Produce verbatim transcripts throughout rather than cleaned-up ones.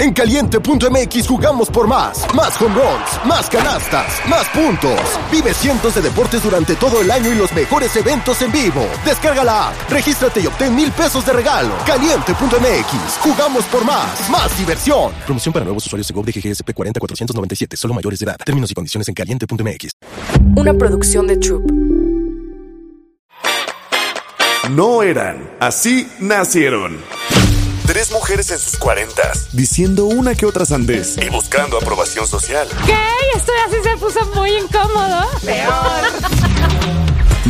En Caliente punto m x jugamos por más. Más home runs, más canastas, más puntos. Vive cientos de deportes durante todo el año y los mejores eventos en vivo. Descarga la app, regístrate y obtén mil pesos de regalo. Caliente punto m x, jugamos por más. Más diversión. Promoción para nuevos usuarios de G O V de G G S P cuarenta mil cuatrocientos noventa y siete, solo mayores de edad. Términos y condiciones en Caliente punto m x. Una producción de Troop. No eran, así nacieron. Tres mujeres en sus cuarentas, diciendo una que otra sandez y buscando aprobación social. ¿Qué? Esto así se puso muy incómodo. Peor.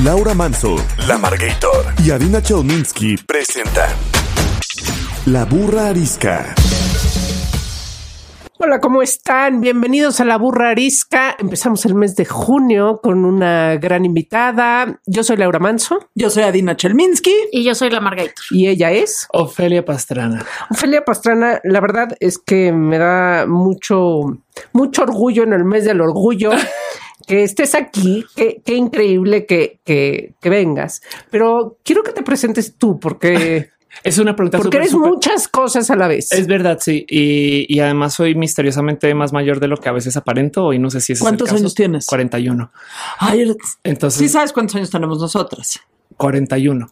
Laura Manzo, La Margarito y Adina Chelminski presentan La Burra Arisca. Hola, ¿cómo están? Bienvenidos a La Burra Arisca. Empezamos el mes de junio con una gran invitada. Yo soy Laura Manzo. Yo soy Adina Chelminski. Y yo soy La Margarito. Y ella es... Ofelia Pastrana. Ofelia Pastrana, la verdad es que me da mucho, mucho orgullo en el mes del orgullo que estés aquí. Qué, qué increíble que, que, que vengas. Pero quiero que te presentes tú porque... Es una pregunta porque super, eres super... muchas cosas a la vez. Es verdad, sí. Y, y además soy misteriosamente más mayor de lo que a veces aparento. Y no sé si es... ¿Cuántos años tienes? cuarenta y uno. Ay, el... Entonces, sí sabes cuántos años tenemos nosotras. cuarenta y uno.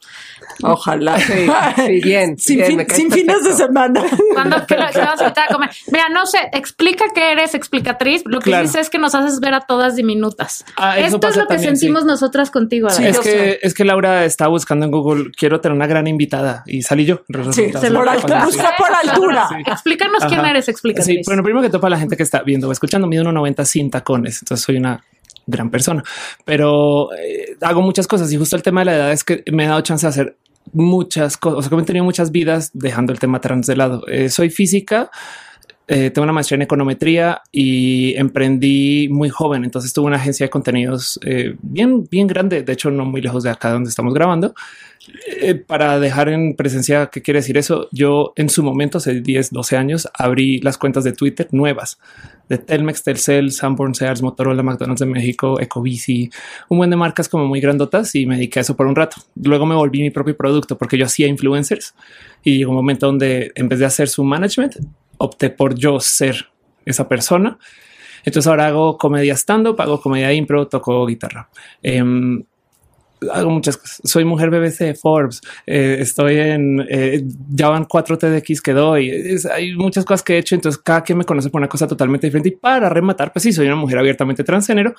Ojalá. Sí, sí, bien. Sin, bien, fin, sin fines de semana. ¿Cuándo te vas a quitar a comer? Mira, no sé, explica que eres explicatriz. Lo que claro. dices es que nos haces ver a todas diminutas. Ah, Esto es lo que también sentimos sí. nosotras contigo. Sí, es, que, es que Laura está buscando en Google, quiero tener una gran invitada y salí yo. Sí, se lo busca sí. por altura. Sí. Explícanos Ajá. quién eres explicatriz. Sí, bueno, primero que todo para la gente que está viendo o escuchando, mido uno noventa sin tacones. Entonces soy una... gran persona, pero eh, hago muchas cosas y justo el tema de la edad es que me he dado chance de hacer muchas cosas. O sea, que me he tenido muchas vidas dejando el tema trans de lado. Eh, soy física, eh, tengo una maestría en econometría y emprendí muy joven. Entonces tuve una agencia de contenidos eh, bien, bien grande. De hecho, no muy lejos de acá donde estamos grabando. Eh, para dejar en presencia qué quiere decir eso, yo en su momento, hace diez, doce años, abrí las cuentas de Twitter nuevas de Telmex, Telcel, Sanborn, Sears, Motorola, McDonald's de México, Ecobici, un buen de marcas como muy grandotas y me dediqué a eso por un rato. Luego me volví mi propio producto porque yo hacía influencers y llegó un momento donde en vez de hacer su management, opté por yo ser esa persona. Entonces ahora hago comedia stand-up, hago comedia impro, toco guitarra. Eh, Hago muchas cosas. Soy mujer B B C, Forbes. Eh, estoy en eh, ya van cuatro T E D X que doy. Es, hay muchas cosas que he hecho. Entonces, cada quien me conoce por una cosa totalmente diferente. Y para rematar, pues sí, soy una mujer abiertamente transgénero.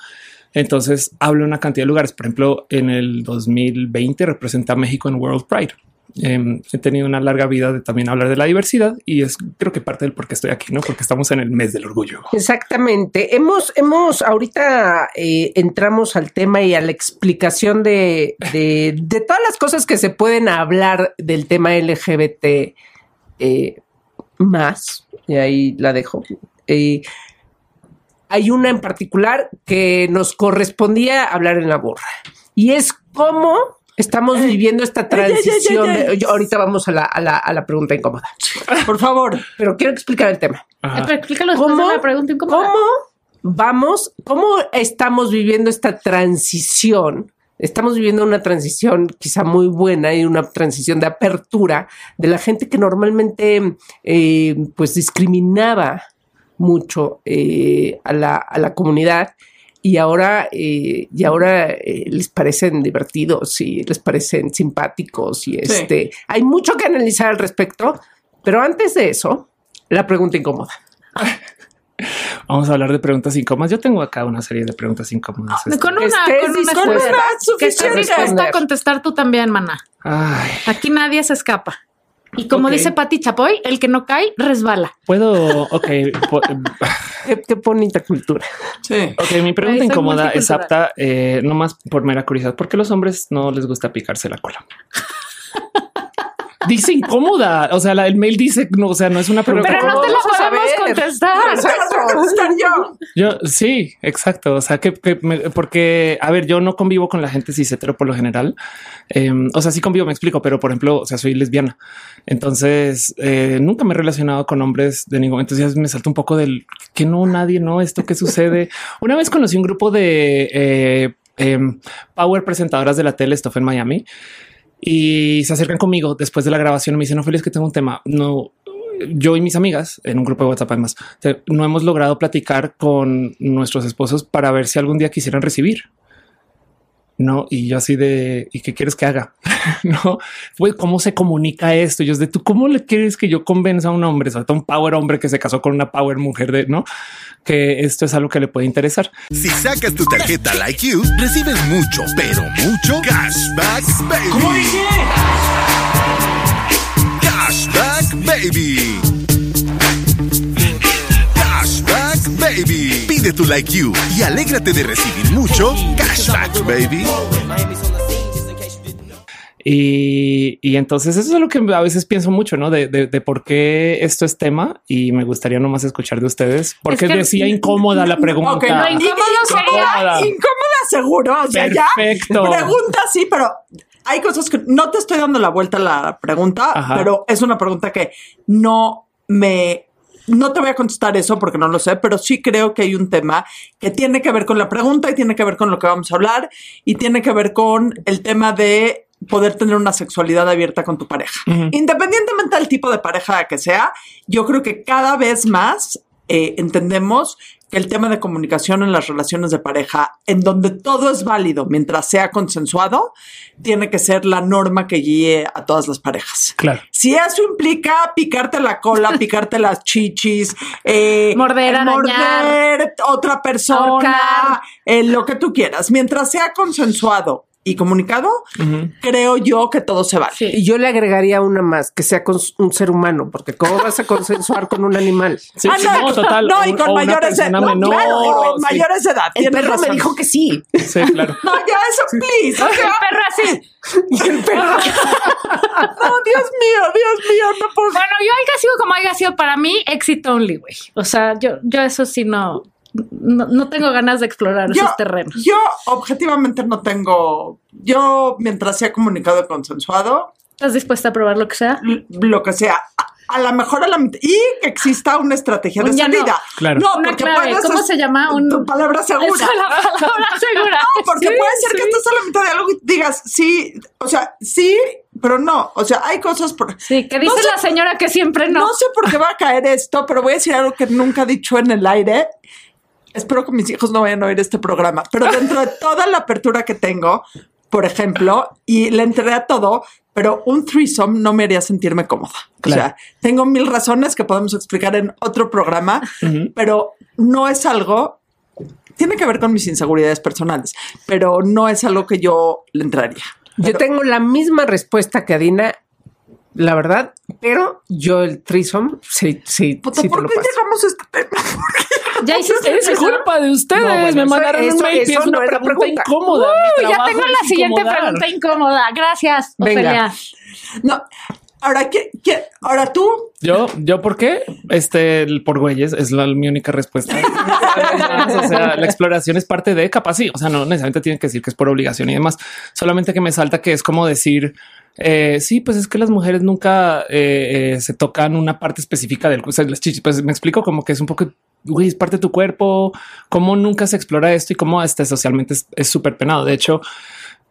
Entonces, hablo en una cantidad de lugares. Por ejemplo, en el dos mil veinte representé a México en World Pride. Eh, he tenido una larga vida de también hablar de la diversidad y es creo que parte del por qué estoy aquí, ¿no? Porque estamos en el mes del orgullo. Exactamente. Hemos, hemos, ahorita eh, entramos al tema y a la explicación de, de, de todas las cosas que se pueden hablar del tema L G B T eh, más. Y ahí la dejo. Eh, hay una en particular que nos correspondía hablar en La Burra y es cómo estamos viviendo esta transición. Ya, ya, ya, ya. De, ahorita vamos a la, a, la, a la pregunta incómoda. Por favor, pero quiero explicar el tema. Pero explícalo ¿Cómo, de la pregunta incómoda. ¿Cómo vamos? ¿Cómo estamos viviendo esta transición? Estamos viviendo una transición quizá muy buena y una transición de apertura de la gente que normalmente eh, pues discriminaba mucho eh, a, la, a la comunidad. Y ahora, eh, y ahora eh, les parecen divertidos y les parecen simpáticos y este sí. Hay mucho que analizar al respecto, pero antes de eso, la pregunta incómoda. Vamos a hablar de preguntas incómodas. Yo tengo acá una serie de preguntas incómodas. Con este. una, con una, con una suficiente. Que estás a contestar tú también, maná. Ay. Aquí nadie se escapa. Y como okay. dice Patti Chapoy, el que no cae resbala. Puedo. Ok. po- qué, qué bonita cultura. Sí. Ok. Mi pregunta incómoda es apta, eh, nomás por mera curiosidad. ¿Por qué los hombres no les gusta picarse la cola? Dice incómoda. O sea, la, el mail dice, no, o sea, no es una pregunta. Pero no te la podemos contestar. No te la puedo contestar yo. Yo sí, exacto. O sea, que, que me, porque, a ver, yo no convivo con la gente cis hetero por lo general. Eh, o sea, sí convivo, me explico, pero por ejemplo, o sea, soy lesbiana. Entonces, eh, nunca me he relacionado con hombres de ningún. Entonces me salto un poco del que no, nadie, no, esto que sucede. Una vez conocí un grupo de eh, eh, power presentadoras de la tele, esto fue en Miami. Y se acercan conmigo después de la grabación y me dicen, Ofelia, es que tengo un tema. No, yo y mis amigas en un grupo de WhatsApp, además, no hemos logrado platicar con nuestros esposos para ver si algún día quisieran recibir. No, y yo así de, ¿y qué quieres que haga? No, pues cómo se comunica esto. Yo es de tú, ¿cómo le quieres que yo convenza a un hombre, sobre todo un power hombre que se casó con una power mujer, de no, que esto es algo que le puede interesar? Si sacas tu tarjeta Like You, recibes mucho, pero mucho cashback, baby. ¿Cómo dice? Cashback, baby. Baby. Pide tu Like You y alégrate de recibir mucho cashback, baby. Y, y entonces eso es lo que a veces pienso mucho, ¿no? De, de, de por qué esto es tema, y me gustaría nomás escuchar de ustedes, porque es que decía incómoda la pregunta. Okay, no, incómodo sería, incómoda seguro. O sea, perfecto. Ya pregunta sí, pero hay cosas que no te estoy dando la vuelta a la pregunta. Ajá. Pero es una pregunta que no me... No te voy a contestar eso porque no lo sé, pero sí creo que hay un tema que tiene que ver con la pregunta y tiene que ver con lo que vamos a hablar y tiene que ver con el tema de poder tener una sexualidad abierta con tu pareja. Uh-huh. Independientemente del tipo de pareja que sea, yo creo que cada vez más eh, entendemos que el tema de comunicación en las relaciones de pareja, en donde todo es válido mientras sea consensuado, tiene que ser la norma que guíe a todas las parejas. Claro. Si eso implica picarte la cola, picarte las chichis, eh, morder, arañar, morder otra persona, ahorcar, eh, lo que tú quieras, mientras sea consensuado y comunicado, uh-huh, creo yo que todo se vale. Sí. Y yo le agregaría una más, que sea cons- un ser humano, porque ¿cómo vas a consensuar con un animal? Sí, ah, no, no, total, no, y con mayores de edad. No, claro, sí. Mayores de edad. El perro razón. Me dijo que sí. Sí, claro. No, ya eso, please. Sí. Okay. El perro así. Y el perro. No, Dios mío, Dios mío, no puedo. Bueno, yo haya sido como haya sido, para mí, exit only, güey. O sea, yo, yo eso sí no... No, no tengo ganas de explorar yo, esos terrenos. Yo objetivamente no tengo. Yo, mientras sea comunicado y consensuado, ¿estás dispuesta a probar lo que sea? L- lo que sea. A, a lo mejor a la mitad. Y que exista una estrategia un de salida. No, claro. No, una clave. ¿Cómo es, se llama? Un, tu palabra segura. Es la palabra segura. No, porque sí, puede ser sí. que estás a la mitad de algo y digas sí. O sea, sí, pero no. O sea, hay cosas por... Sí, que dice no sé, la señora que siempre no. No sé por qué va a caer esto, pero voy a decir algo que nunca he dicho en el aire. Espero que mis hijos no vayan a oír este programa, pero dentro de toda la apertura que tengo, por ejemplo, y le entré a todo, pero un threesome no me haría sentirme cómoda. Claro. O sea, tengo mil razones que podemos explicar en otro programa, uh-huh, pero no es algo... Tiene que ver con mis inseguridades personales, pero no es algo que yo le entraría. Pero yo tengo la misma respuesta que Adina, la verdad, pero yo el threesome sí, sí, puta, sí te lo paso. ¿Por qué llegamos a este tema? Ya hiciste eso. Es culpa de ustedes. No, bueno, me mandaron eso, un mail que es una no pregunta, pregunta incómoda. Uh, ya tengo la siguiente pregunta incómoda. Gracias, Ofelia. No, ahora, ¿qué, qué? Ahora tú. Yo, yo, ¿por qué? Este, por güeyes, es la, mi única respuesta. O sea, la exploración es parte de, capaz sí. O sea, no necesariamente tienen que decir que es por obligación y demás. Solamente que me salta que es como decir... Eh, sí, pues es que las mujeres nunca eh, eh, se tocan una parte específica del o sea, las chichis. Pues me explico como que es un poco, güey, es parte de tu cuerpo. Cómo nunca se explora esto y cómo este socialmente es súper penado. De hecho,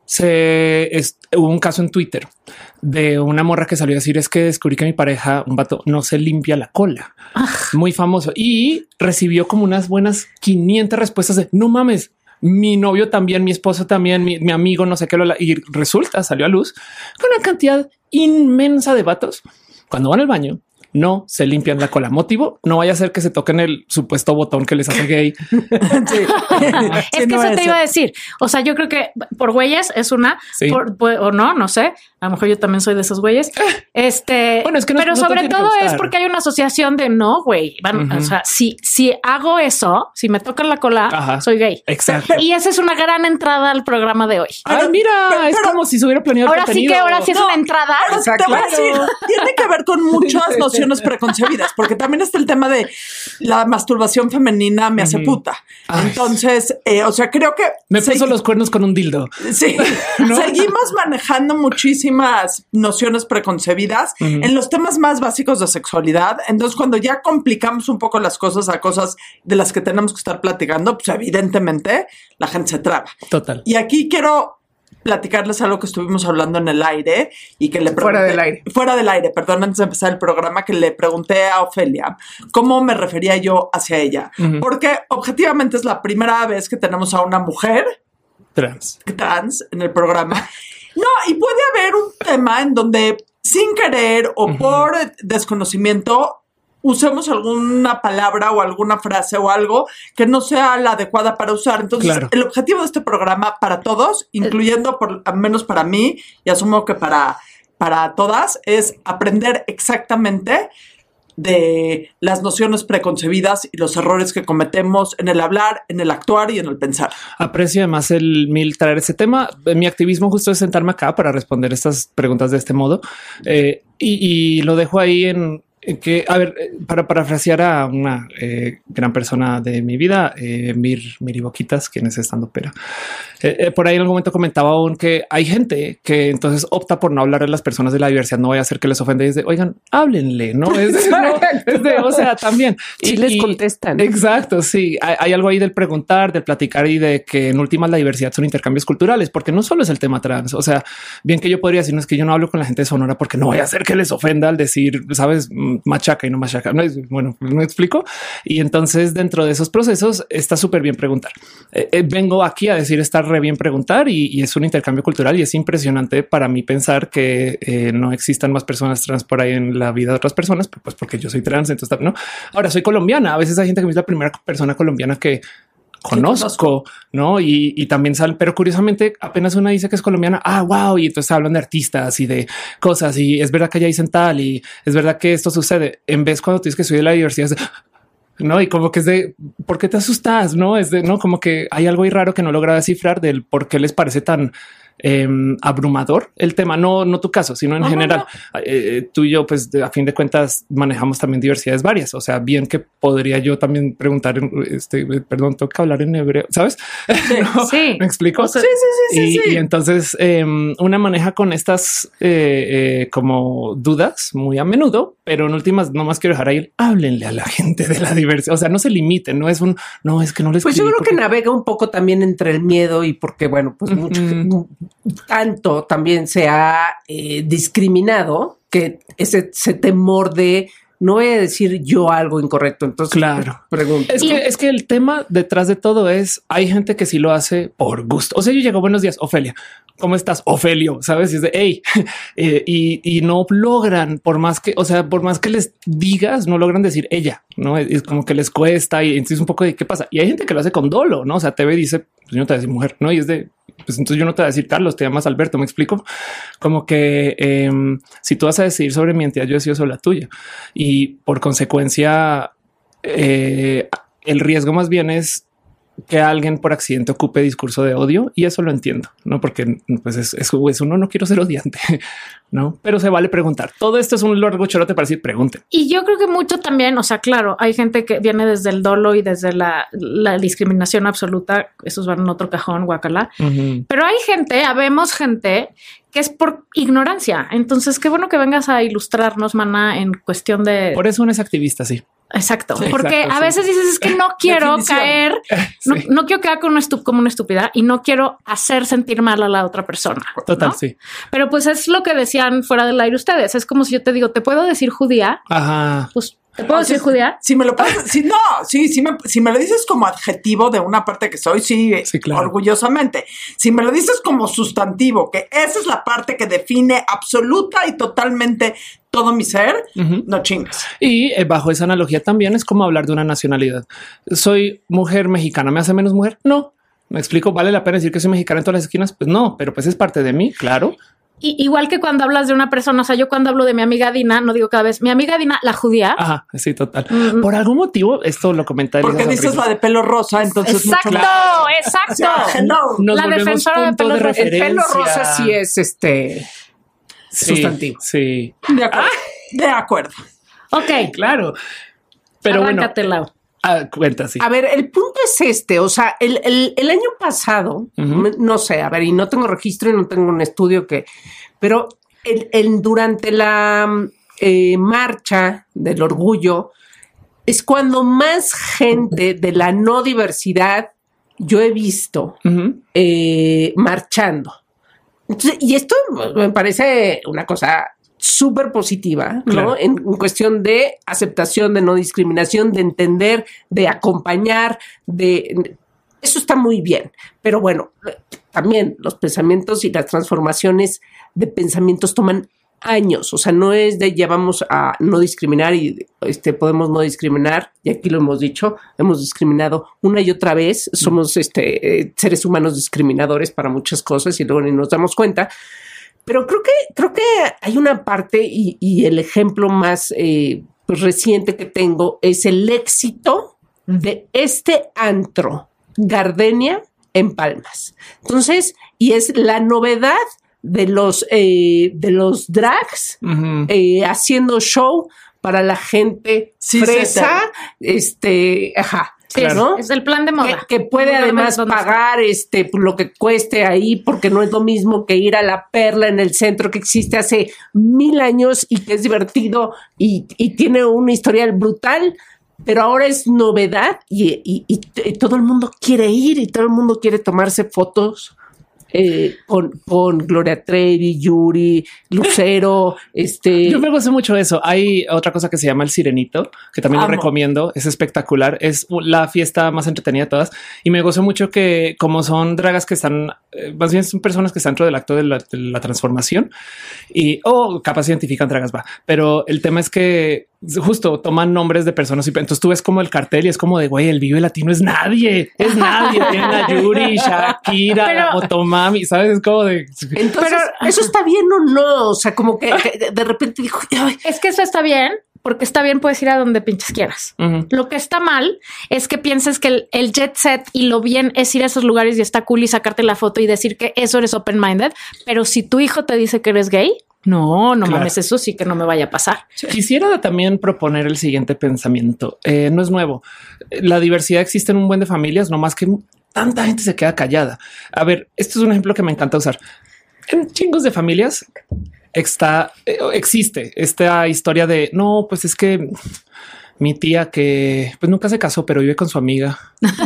se es, hubo un caso en Twitter de una morra que salió a decir es que descubrí que mi pareja, un vato, no se limpia la cola. Ah. Muy famoso, y recibió como unas buenas quinientas respuestas de no mames. Mi novio también, mi esposo también, mi, mi amigo, no sé qué. Lo, y resulta, salió a luz con una cantidad inmensa de vatos. Cuando van al baño, no se limpian la cola. Motivo, no vaya a ser que se toquen el supuesto botón que les hace gay. Sí. Es que sí, no eso es. Te iba a decir. O sea, yo creo que por güeyes es una, sí. por, por, o no, no sé. A lo mejor yo también soy de esos güeyes. Este, bueno, es que no, pero no sobre todo es porque hay una asociación de no, güey. Van, uh-huh. O sea, si, si hago eso, si me tocan la cola, ajá, soy gay. Exacto. Y esa es una gran entrada al programa de hoy. Ay, pero, mira, pero, es pero, como si se hubiera planeado. Ahora contenido. Sí que ahora sí es no, una entrada. Exacto. Te voy a decir, tiene que ver con muchas nociones preconcebidas, porque también está el tema de la masturbación femenina me hace puta. Ay. Entonces, eh, o sea, creo que me puso segui- los cuernos con un dildo. Sí. ¿No? Seguimos manejando muchísimo nociones preconcebidas, uh-huh, en los temas más básicos de sexualidad. Entonces, cuando ya complicamos un poco las cosas a cosas de las que tenemos que estar platicando, pues evidentemente la gente se traba. Total. Y aquí quiero platicarles algo que estuvimos hablando en el aire y que le pregunté, fuera del aire. Fuera del aire, perdón, antes de empezar el programa, que le pregunté a Ofelia cómo me refería yo hacia ella. Uh-huh. Porque objetivamente es la primera vez que tenemos a una mujer trans, trans en el programa. No, y puede haber un tema en donde sin querer o uh-huh. por desconocimiento usemos alguna palabra o alguna frase o algo que no sea la adecuada para usar. Entonces, claro, el objetivo de este programa para todos, incluyendo por al menos para mí y asumo que para, para todas, es aprender exactamente de las nociones preconcebidas y los errores que cometemos en el hablar, en el actuar y en el pensar. Aprecio además el mil traer ese tema. Mi activismo justo es sentarme acá para responder estas preguntas de este modo. Eh, y, y lo dejo ahí en... que, a ver, para parafrasear a una eh, gran persona de mi vida, eh, Mir, Miri Boquitas, quien es estandopera, eh, eh, por ahí en algún momento comentaba aún que hay gente que entonces opta por no hablar a las personas de la diversidad, no vaya a hacer que les ofenda y dice, oigan, háblenle, ¿no? Es de, no, es de, o sea, también. Y, y les contestan. Exacto, sí. Hay, hay algo ahí del preguntar, del platicar y de que en últimas la diversidad son intercambios culturales, porque no solo es el tema trans, o sea, bien que yo podría decir, no es que yo no hablo con la gente de Sonora porque no voy a hacer que les ofenda al decir, sabes, machaca y no machaca. No es bueno, no explico. Y entonces, dentro de esos procesos, está súper bien preguntar. Eh, eh, vengo aquí a decir está re bien preguntar y, y es un intercambio cultural. Y es impresionante para mí pensar que eh, no existan más personas trans por ahí en la vida de otras personas, pues porque yo soy trans. Entonces, no, ahora soy colombiana. A veces hay gente que es la primera persona colombiana que conozco, no? Y, y también sal, pero curiosamente apenas una dice que es colombiana. Ah, wow. Y entonces hablan de artistas y de cosas. Y es verdad que allá dicen tal y es verdad que esto sucede. En vez cuando tú dices que soy de la diversidad, es de, no, y como que es de por qué te asustas, no es de no, como que hay algo ahí raro que no logra descifrar del por qué les parece tan eh, abrumador el tema. No, no tu caso, sino en no, general. No, no. Eh, tú y yo, pues a fin de cuentas, manejamos también diversidades varias. O sea, bien que podría yo también preguntar, en, este, perdón, tengo que hablar en hebreo, ¿sabes? Sí, ¿no? Sí. ¿Me explico? O sea, sí, sí, sí, y, sí, sí. Y entonces eh, una maneja con estas eh, eh, como dudas muy a menudo, pero en últimas nomás quiero dejar ahí el, háblenle a la gente de la diversidad. O sea, no se limiten, no es un, no es que no les... Pues yo creo porque... que navega un poco también entre el miedo y porque, bueno, pues mucho... Mm-hmm. Tanto también se ha eh, discriminado que ese, ese temor de no voy a decir yo algo incorrecto. Entonces, claro, pregunto. Es que, es que el tema detrás de todo es hay gente que sí lo hace por gusto. O sea, yo llego, buenos días, Ofelia. ¿Cómo estás, Ofelio? Sabes, y es de hey, eh, y, y no logran por más que, o sea, por más que les digas, no logran decir ella, no es, es como que les cuesta y entonces un poco de qué pasa. Y hay gente que lo hace con dolo, no? O sea, te ve y dice, pues yo no te voy a decir mujer, no? Y es de, pues entonces yo no te voy a decir Carlos, te llamas Alberto. Me explico, como que eh, si tú vas a decidir sobre mi identidad, yo decido sobre la tuya y por consecuencia eh, el riesgo más bien es que alguien por accidente ocupe discurso de odio y eso lo entiendo, no? Porque pues es, es, es uno, no quiero ser odiante, no, pero se vale preguntar. Todo esto es un largo chorote para decir pregunten. Y yo creo que mucho también, o sea, claro, hay gente que viene desde el dolo y desde la, la discriminación absoluta. Esos van en otro cajón, guacala. Uh-huh. Pero hay gente, habemos gente que es por ignorancia. Entonces, qué bueno que vengas a ilustrarnos, mana, en cuestión de... Por eso uno es activista, sí. Exacto, sí, porque exacto, a veces sí. Dices es que no quiero definición. Caer, no, sí. No quiero quedar con una estup- como una estúpida y no quiero hacer sentir mal a la otra persona. Total, ¿no? Sí. Pero pues es lo que decían fuera del aire ustedes. Es como si yo te digo, ¿te puedo decir judía? Ajá. Pues ¿te puedo decir judía? Si me lo pasas, si no, sí, si me, si me lo dices como adjetivo de una parte que soy, sí, sí, claro. Orgullosamente. Si me lo dices como sustantivo, que esa es la parte que define absoluta y totalmente todo mi ser, uh-huh. No chingas. Y eh, bajo esa analogía también es como hablar de una nacionalidad. Soy mujer mexicana, ¿me hace menos mujer? No. Me explico, ¿vale la pena decir que soy mexicana en todas las esquinas? Pues no, pero pues es parte de mí, claro. Y igual que cuando hablas de una persona, o sea, yo cuando hablo de mi amiga Adina, no digo cada vez mi amiga Adina, la judía. Ajá, sí, total. Mm. Por algún motivo, esto lo comentaré. Porque dices la de pelo rosa, entonces. Exacto, mucho exacto. O sea, no. La defensora de pelo de rosa. El pelo rosa sí es este sí, sustantivo. Sí. De acuerdo. Ah. De acuerdo. Ok. Claro. Pero arráncatela. Bueno. Ah, cuenta, sí. A ver, el punto es este, o sea, el, el, el año pasado, uh-huh. No sé, a ver, y no tengo registro y no tengo un estudio que, pero el, el, durante la eh, marcha del orgullo es cuando más gente de la no diversidad yo he visto uh-huh. eh, marchando. Entonces, y esto me parece una cosa súper positiva, claro, ¿no? En, en cuestión de aceptación, de no discriminación, de entender, de acompañar, de... Eso está muy bien, pero bueno, también los pensamientos y las transformaciones de pensamientos toman años, o sea, no es de ya vamos a no discriminar y este podemos no discriminar, y aquí lo hemos dicho, hemos discriminado una y otra vez, somos este eh, seres humanos discriminadores para muchas cosas y luego ni nos damos cuenta, pero creo que creo que hay una parte y, y el ejemplo más eh, pues, reciente que tengo es el éxito de este antro Gardenia en Palmas. Entonces, y es la novedad de los eh, de los drags, uh-huh, eh, haciendo show para la gente sí, fresa, este, ajá, sí, claro, es, es el plan de moda que, que puede además pagar este lo que cueste ahí, porque no es lo mismo que ir a La Perla en el centro, que existe hace mil años y que es divertido y, y tiene un historial brutal. Pero ahora es novedad y, y, y, y todo el mundo quiere ir y todo el mundo quiere tomarse fotos eh, con, con Gloria Trevi, Yuri, Lucero. este Yo me gusta mucho eso. Hay otra cosa que se llama El Sirenito, que también Amo. Lo recomiendo. Es espectacular. Es la fiesta más entretenida de todas. Y me gusta mucho que como son dragas que están, más bien son personas que están dentro del acto de la, de la transformación y o oh, capaz identifican dragas, va. Pero el tema es que justo toman nombres de personas y entonces tú ves como el cartel y es como de güey, el Vive Latino es nadie, es nadie. Tienen a Yuri, Shakira, pero, la Motomami, sabes, es como de entonces, pero, eso está bien o no. O sea, como que, que de repente dijo, ay, es que eso está bien, porque está bien, puedes ir a donde pinches quieras. Uh-huh. Lo que está mal es que pienses que el, el jet set y lo bien es ir a esos lugares y está cool y sacarte la foto y decir que eso eres open minded. Pero si tu hijo te dice que eres gay, no, no claro. mames, eso sí que no me vaya a pasar. Quisiera también proponer el siguiente pensamiento. Eh, no es nuevo. La diversidad existe en un buen de familias, no más que tanta gente se queda callada. A ver, esto es un ejemplo que me encanta usar. En chingos de familias está, existe esta historia de no, pues es que mi tía que pues nunca se casó, pero vive con su amiga.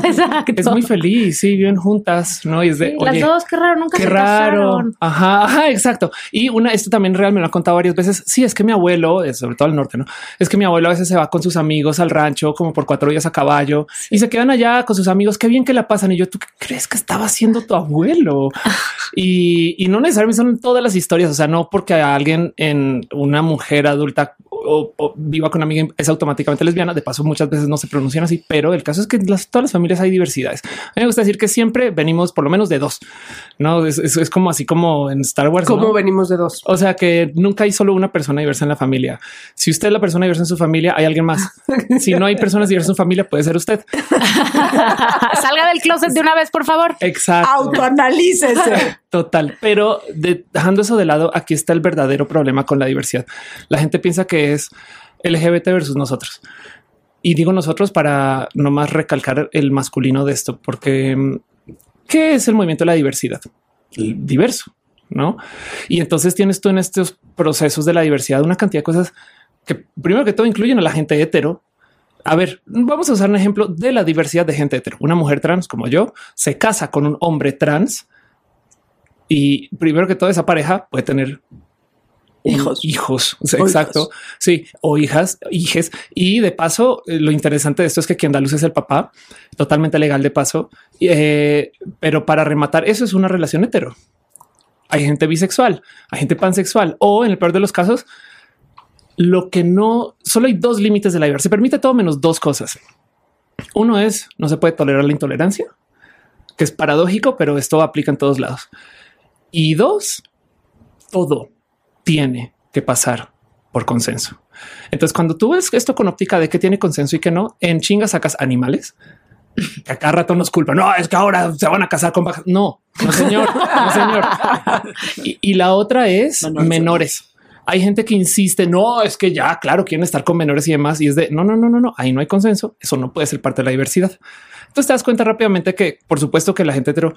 Exacto. Es muy feliz. Sí, viven juntas, ¿no? Y es de sí, oye, las dos, qué raro, nunca qué se raro. casaron. Ajá, ajá, exacto. Y una, esto también real me lo ha contado varias veces. Sí, es que mi abuelo, sobre todo al norte, ¿no? Es que mi abuelo a veces se va con sus amigos al rancho como por cuatro días a caballo sí. y se quedan allá con sus amigos. Qué bien que la pasan. Y yo, ¿tú qué crees que estaba haciendo tu abuelo? y, y no necesariamente son todas las historias. O sea, no porque alguien en una mujer adulta o, o viva con una amiga es automáticamente lesbiana. De paso, muchas veces no se pronuncian así, pero el caso es que las, todas las familias hay diversidades. A mí me gusta decir que siempre venimos por lo menos de dos, no es, es, es como así como en Star Wars. ¿Cómo ¿no? venimos de dos? O sea que nunca hay solo una persona diversa en la familia. Si usted es la persona diversa en su familia, hay alguien más. Si no hay personas diversas en su familia, puede ser usted. Salga del closet de una vez, por favor. Exacto. Autoanalícese. Total. Pero de, dejando eso de lado, aquí está el verdadero problema con la diversidad. La gente piensa que es L G B T versus nosotros. Y digo nosotros para nomás recalcar el masculino de esto, porque ¿qué es el movimiento de la diversidad? El diverso, ¿no? Y entonces tienes tú en estos procesos de la diversidad una cantidad de cosas que primero que todo incluyen a la gente hetero. A ver, vamos a usar un ejemplo de la diversidad de gente hetero. Una mujer trans como yo se casa con un hombre trans y primero que todo esa pareja puede tener hijos, hijos, o sea, exacto. Hijos. Sí, o hijas, hijes. Y de paso, lo interesante de esto es que quien da luz es el papá, totalmente legal de paso. Eh, pero para rematar, eso es una relación hetero. Hay gente bisexual, hay gente pansexual, o en el peor de los casos, lo que no solo hay dos límites de la diversidad. Se permite todo menos dos cosas. Uno es no se puede tolerar la intolerancia, que es paradójico, pero esto aplica en todos lados. Y dos, todo tiene que pasar por consenso. Entonces, cuando tú ves esto con óptica de que tiene consenso y que no, en chinga sacas animales que a cada rato nos culpan. No es que ahora se van a casar con bajas. No, no, señor, no, señor. Y, y la otra es menores. menores. Hay gente que insiste. No es que ya, claro, quieren estar con menores y demás. Y es de no, no, no, no, no. Ahí no hay consenso. Eso no puede ser parte de la diversidad. Entonces te das cuenta rápidamente que, por supuesto, que la gente hetero,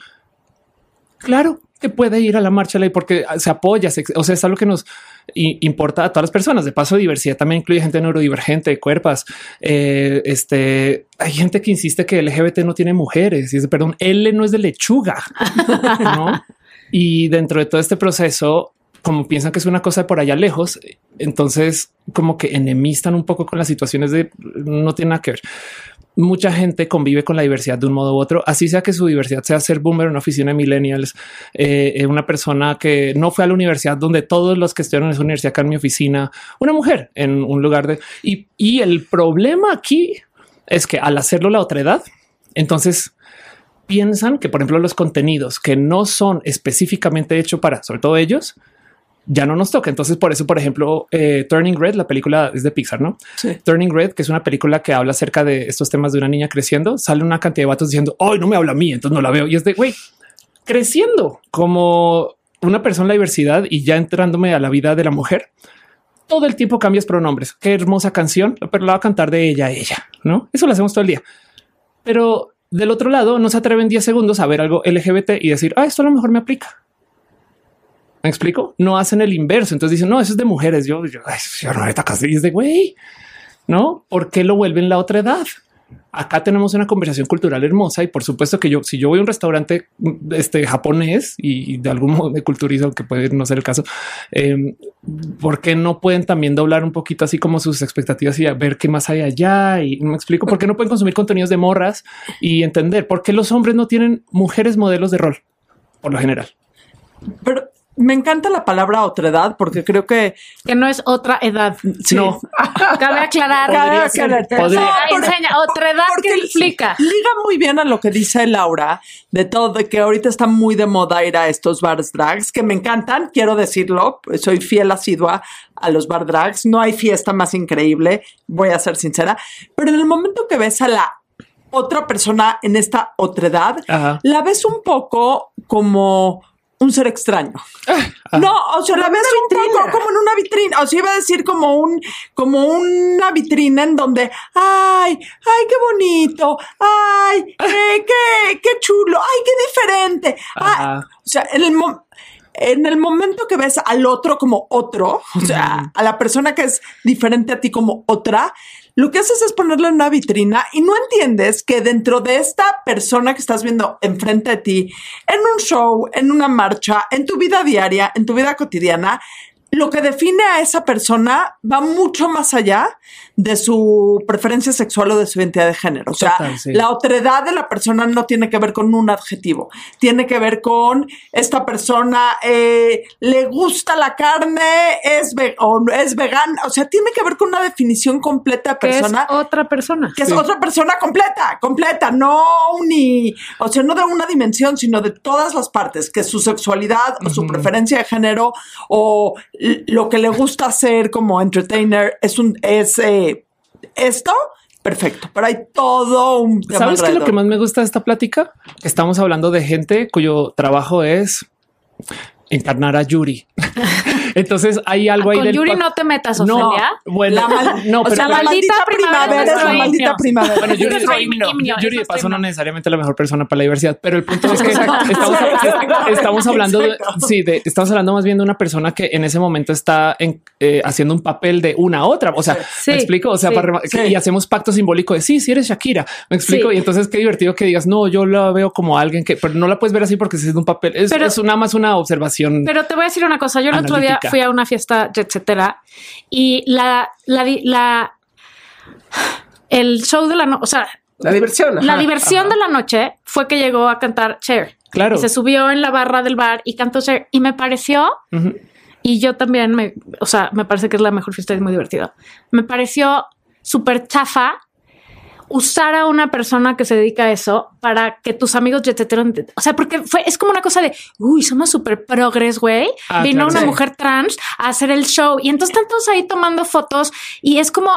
claro, que puede ir a la marcha ley porque se apoya. Se, o sea, es algo que nos importa a todas las personas. De paso, diversidad también incluye gente neurodivergente, cuerpas. Eh, este hay gente que insiste que L G B T no tiene mujeres y es perdón, L no es de lechuga. ¿no? Y dentro de todo este proceso, como piensan que es una cosa de por allá lejos, entonces como que enemistan un poco con las situaciones de no tiene nada que ver. Mucha gente convive con la diversidad de un modo u otro, así sea que su diversidad sea ser boomer, una oficina de millennials, eh, una persona que no fue a la universidad donde todos los que estudiaron en esa universidad acá en mi oficina, una mujer en un lugar de... Y, y el problema aquí es que al hacerlo la otra edad, entonces piensan que, por ejemplo, los contenidos que no son específicamente hechos para, sobre todo ellos, ya no nos toca. Entonces, por eso, por ejemplo, eh, Turning Red, la película es de Pixar, ¿no? Sí. Turning Red, que es una película que habla acerca de estos temas de una niña creciendo, sale una cantidad de vatos diciendo, hoy no me habla a mí, entonces no la veo. Y es de, güey, creciendo como una persona en la diversidad y ya entrándome a la vida de la mujer, todo el tiempo cambias pronombres. Qué hermosa canción, pero la va a cantar de ella a ella, ¿no? Eso lo hacemos todo el día. Pero del otro lado, no se atreven diez segundos a ver algo L G B T y decir, ah, esto a lo mejor me aplica. ¿Me explico? No hacen el inverso. Entonces dicen, no, eso es de mujeres. Yo, yo, ay, yo no está casi. Es de güey, no? ¿Por qué lo vuelven la otra edad? Acá tenemos una conversación cultural hermosa y por supuesto que yo, si yo voy a un restaurante este, japonés y, y de algún modo me culturizo, que puede no ser el caso, eh, ¿por qué no pueden también doblar un poquito así como sus expectativas y a ver qué más hay allá? Y me explico, ¿por qué no pueden consumir contenidos de morras y entender por qué los hombres no tienen mujeres modelos de rol por lo general? Pero me encanta la palabra otredad porque creo que... Que no es otra edad. Sí. No. Cabe aclarar. Cabe aclarar. Podría... No, porque, enseña, otredad, ¿qué implica? Liga muy bien a lo que dice Laura, de todo, de que ahorita está muy de moda ir a estos bar drags, que me encantan, quiero decirlo, soy fiel asidua a los bar drags, no hay fiesta más increíble, voy a ser sincera, pero en el momento que ves a la otra persona en esta otredad, ajá, la ves un poco como... un ser extraño. Ah, no, o sea, la ves un poco como en una vitrina. O sea, iba a decir como un, como una vitrina en donde, ay, ay, qué bonito, ay, ah, qué, qué, qué chulo, ay, qué diferente. Ah, o sea, en el, mo- en el momento que ves al otro como otro, o sea, uh-huh, a la persona que es diferente a ti como otra, lo que haces es ponerle en una vitrina y no entiendes que dentro de esta persona que estás viendo enfrente de ti, en un show, en una marcha, en tu vida diaria, en tu vida cotidiana, lo que define a esa persona va mucho más allá de su preferencia sexual o de su identidad de género. O sea, total, sí, la otredad de la persona no tiene que ver con un adjetivo, tiene que ver con esta persona eh, le gusta la carne, es, ve- o es vegana. O sea, tiene que ver con una definición completa de persona. Que es otra persona. Que es, sí, otra persona completa, completa, no ni, o sea, no de una dimensión, sino de todas las partes, que su sexualidad, uh-huh, o su preferencia de género o lo que le gusta hacer como entertainer es un es eh, esto perfecto, pero hay todo un tema. ¿Sabes qué es lo que más me gusta de esta plática? Estamos hablando de gente cuyo trabajo es encarnar a Yuri. Entonces hay algo ah, ahí. Con del Yuri pa- no te metas, Ofelia. No, bueno, la mal- no, pero, o sea, la maldita primavera es la maldita primavera. Bueno, Yuri es himno. Yuri de paso no necesariamente la mejor persona para la diversidad, pero el punto es que estamos, estamos hablando, de, sí, de, estamos hablando más bien de una persona que en ese momento está en, eh, haciendo un papel de una a otra. O sea, sí, me explico. O sea, sí, para, sí, y hacemos pacto simbólico de sí, si sí eres Shakira, me explico. Sí. Y entonces qué divertido que digas no, yo la veo como alguien que, pero no la puedes ver así porque es un papel. Es, pero, es nada más una observación. Pero te voy a decir una cosa. Yo el otro día fui a una fiesta, etcétera, y la, la, la, el show de la noche, o sea, la diversión, ajá, la diversión, ajá, de la noche fue que llegó a cantar Cher. Claro. Y se subió en la barra del bar y cantó Cher y me pareció, uh-huh, y yo también me, o sea, me parece que es la mejor fiesta, es muy divertido. Me pareció súper chafa usar a una persona que se dedica a eso para que tus amigos jeteteros, o sea, porque fue, es como una cosa de uy, somos súper progres, güey. Ah, vino, claro, una, sí, mujer trans a hacer el show y entonces están todos ahí tomando fotos y es como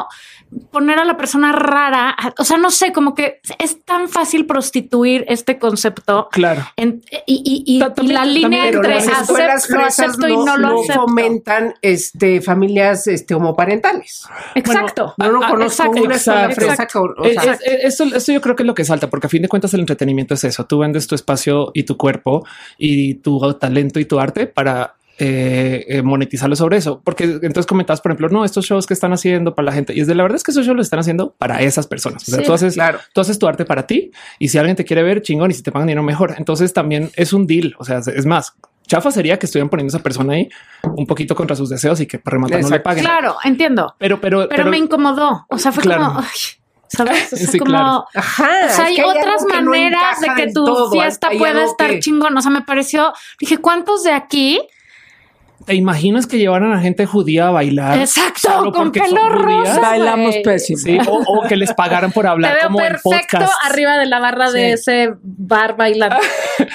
poner a la persona rara. O sea, no sé, como que es tan fácil prostituir este concepto. Claro. En, y y, y, Ta- también, y la línea entre acept, lo acepto no, y no lo no acepto. Fomentan este, familias este, homoparentales. Exacto. Bueno, no, no conozco exacto, una sola fresa. O sea, es, es, esto, esto yo creo que es lo que salta, porque a fin de cuentas el entretenimiento es eso. Tú vendes tu espacio y tu cuerpo y tu talento y tu arte para eh, eh, monetizarlo sobre eso. Porque entonces comentabas, por ejemplo, no, estos shows que están haciendo para la gente. Y es de la verdad es que esos shows los están haciendo para esas personas. O sea, sí, tú haces, claro, tú haces tu arte para ti. Y si alguien te quiere ver, chingón, y si te pagan dinero, mejor. Entonces también es un deal. O sea, es más, chafa sería que estuvieran poniendo a esa persona ahí un poquito contra sus deseos y que para rematar no le paguen. Claro, entiendo. Pero, pero, pero, pero me incomodó. O sea, fue claro, como... Ay. ¿Sabes? O sea, sí, como, claro. Ajá, o sea, hay, hay otras maneras no de que tu todo, fiesta pueda estar que... chingón. O sea, me pareció, dije, ¿cuántos de aquí? ¿Te imaginas que llevaran a gente judía a bailar? Exacto, con pelo rosa. Bailamos pésimo. Sí, o, o que les pagaran por hablar. Te veo como perfecto en podcast, arriba de la barra, sí, de ese bar bailando.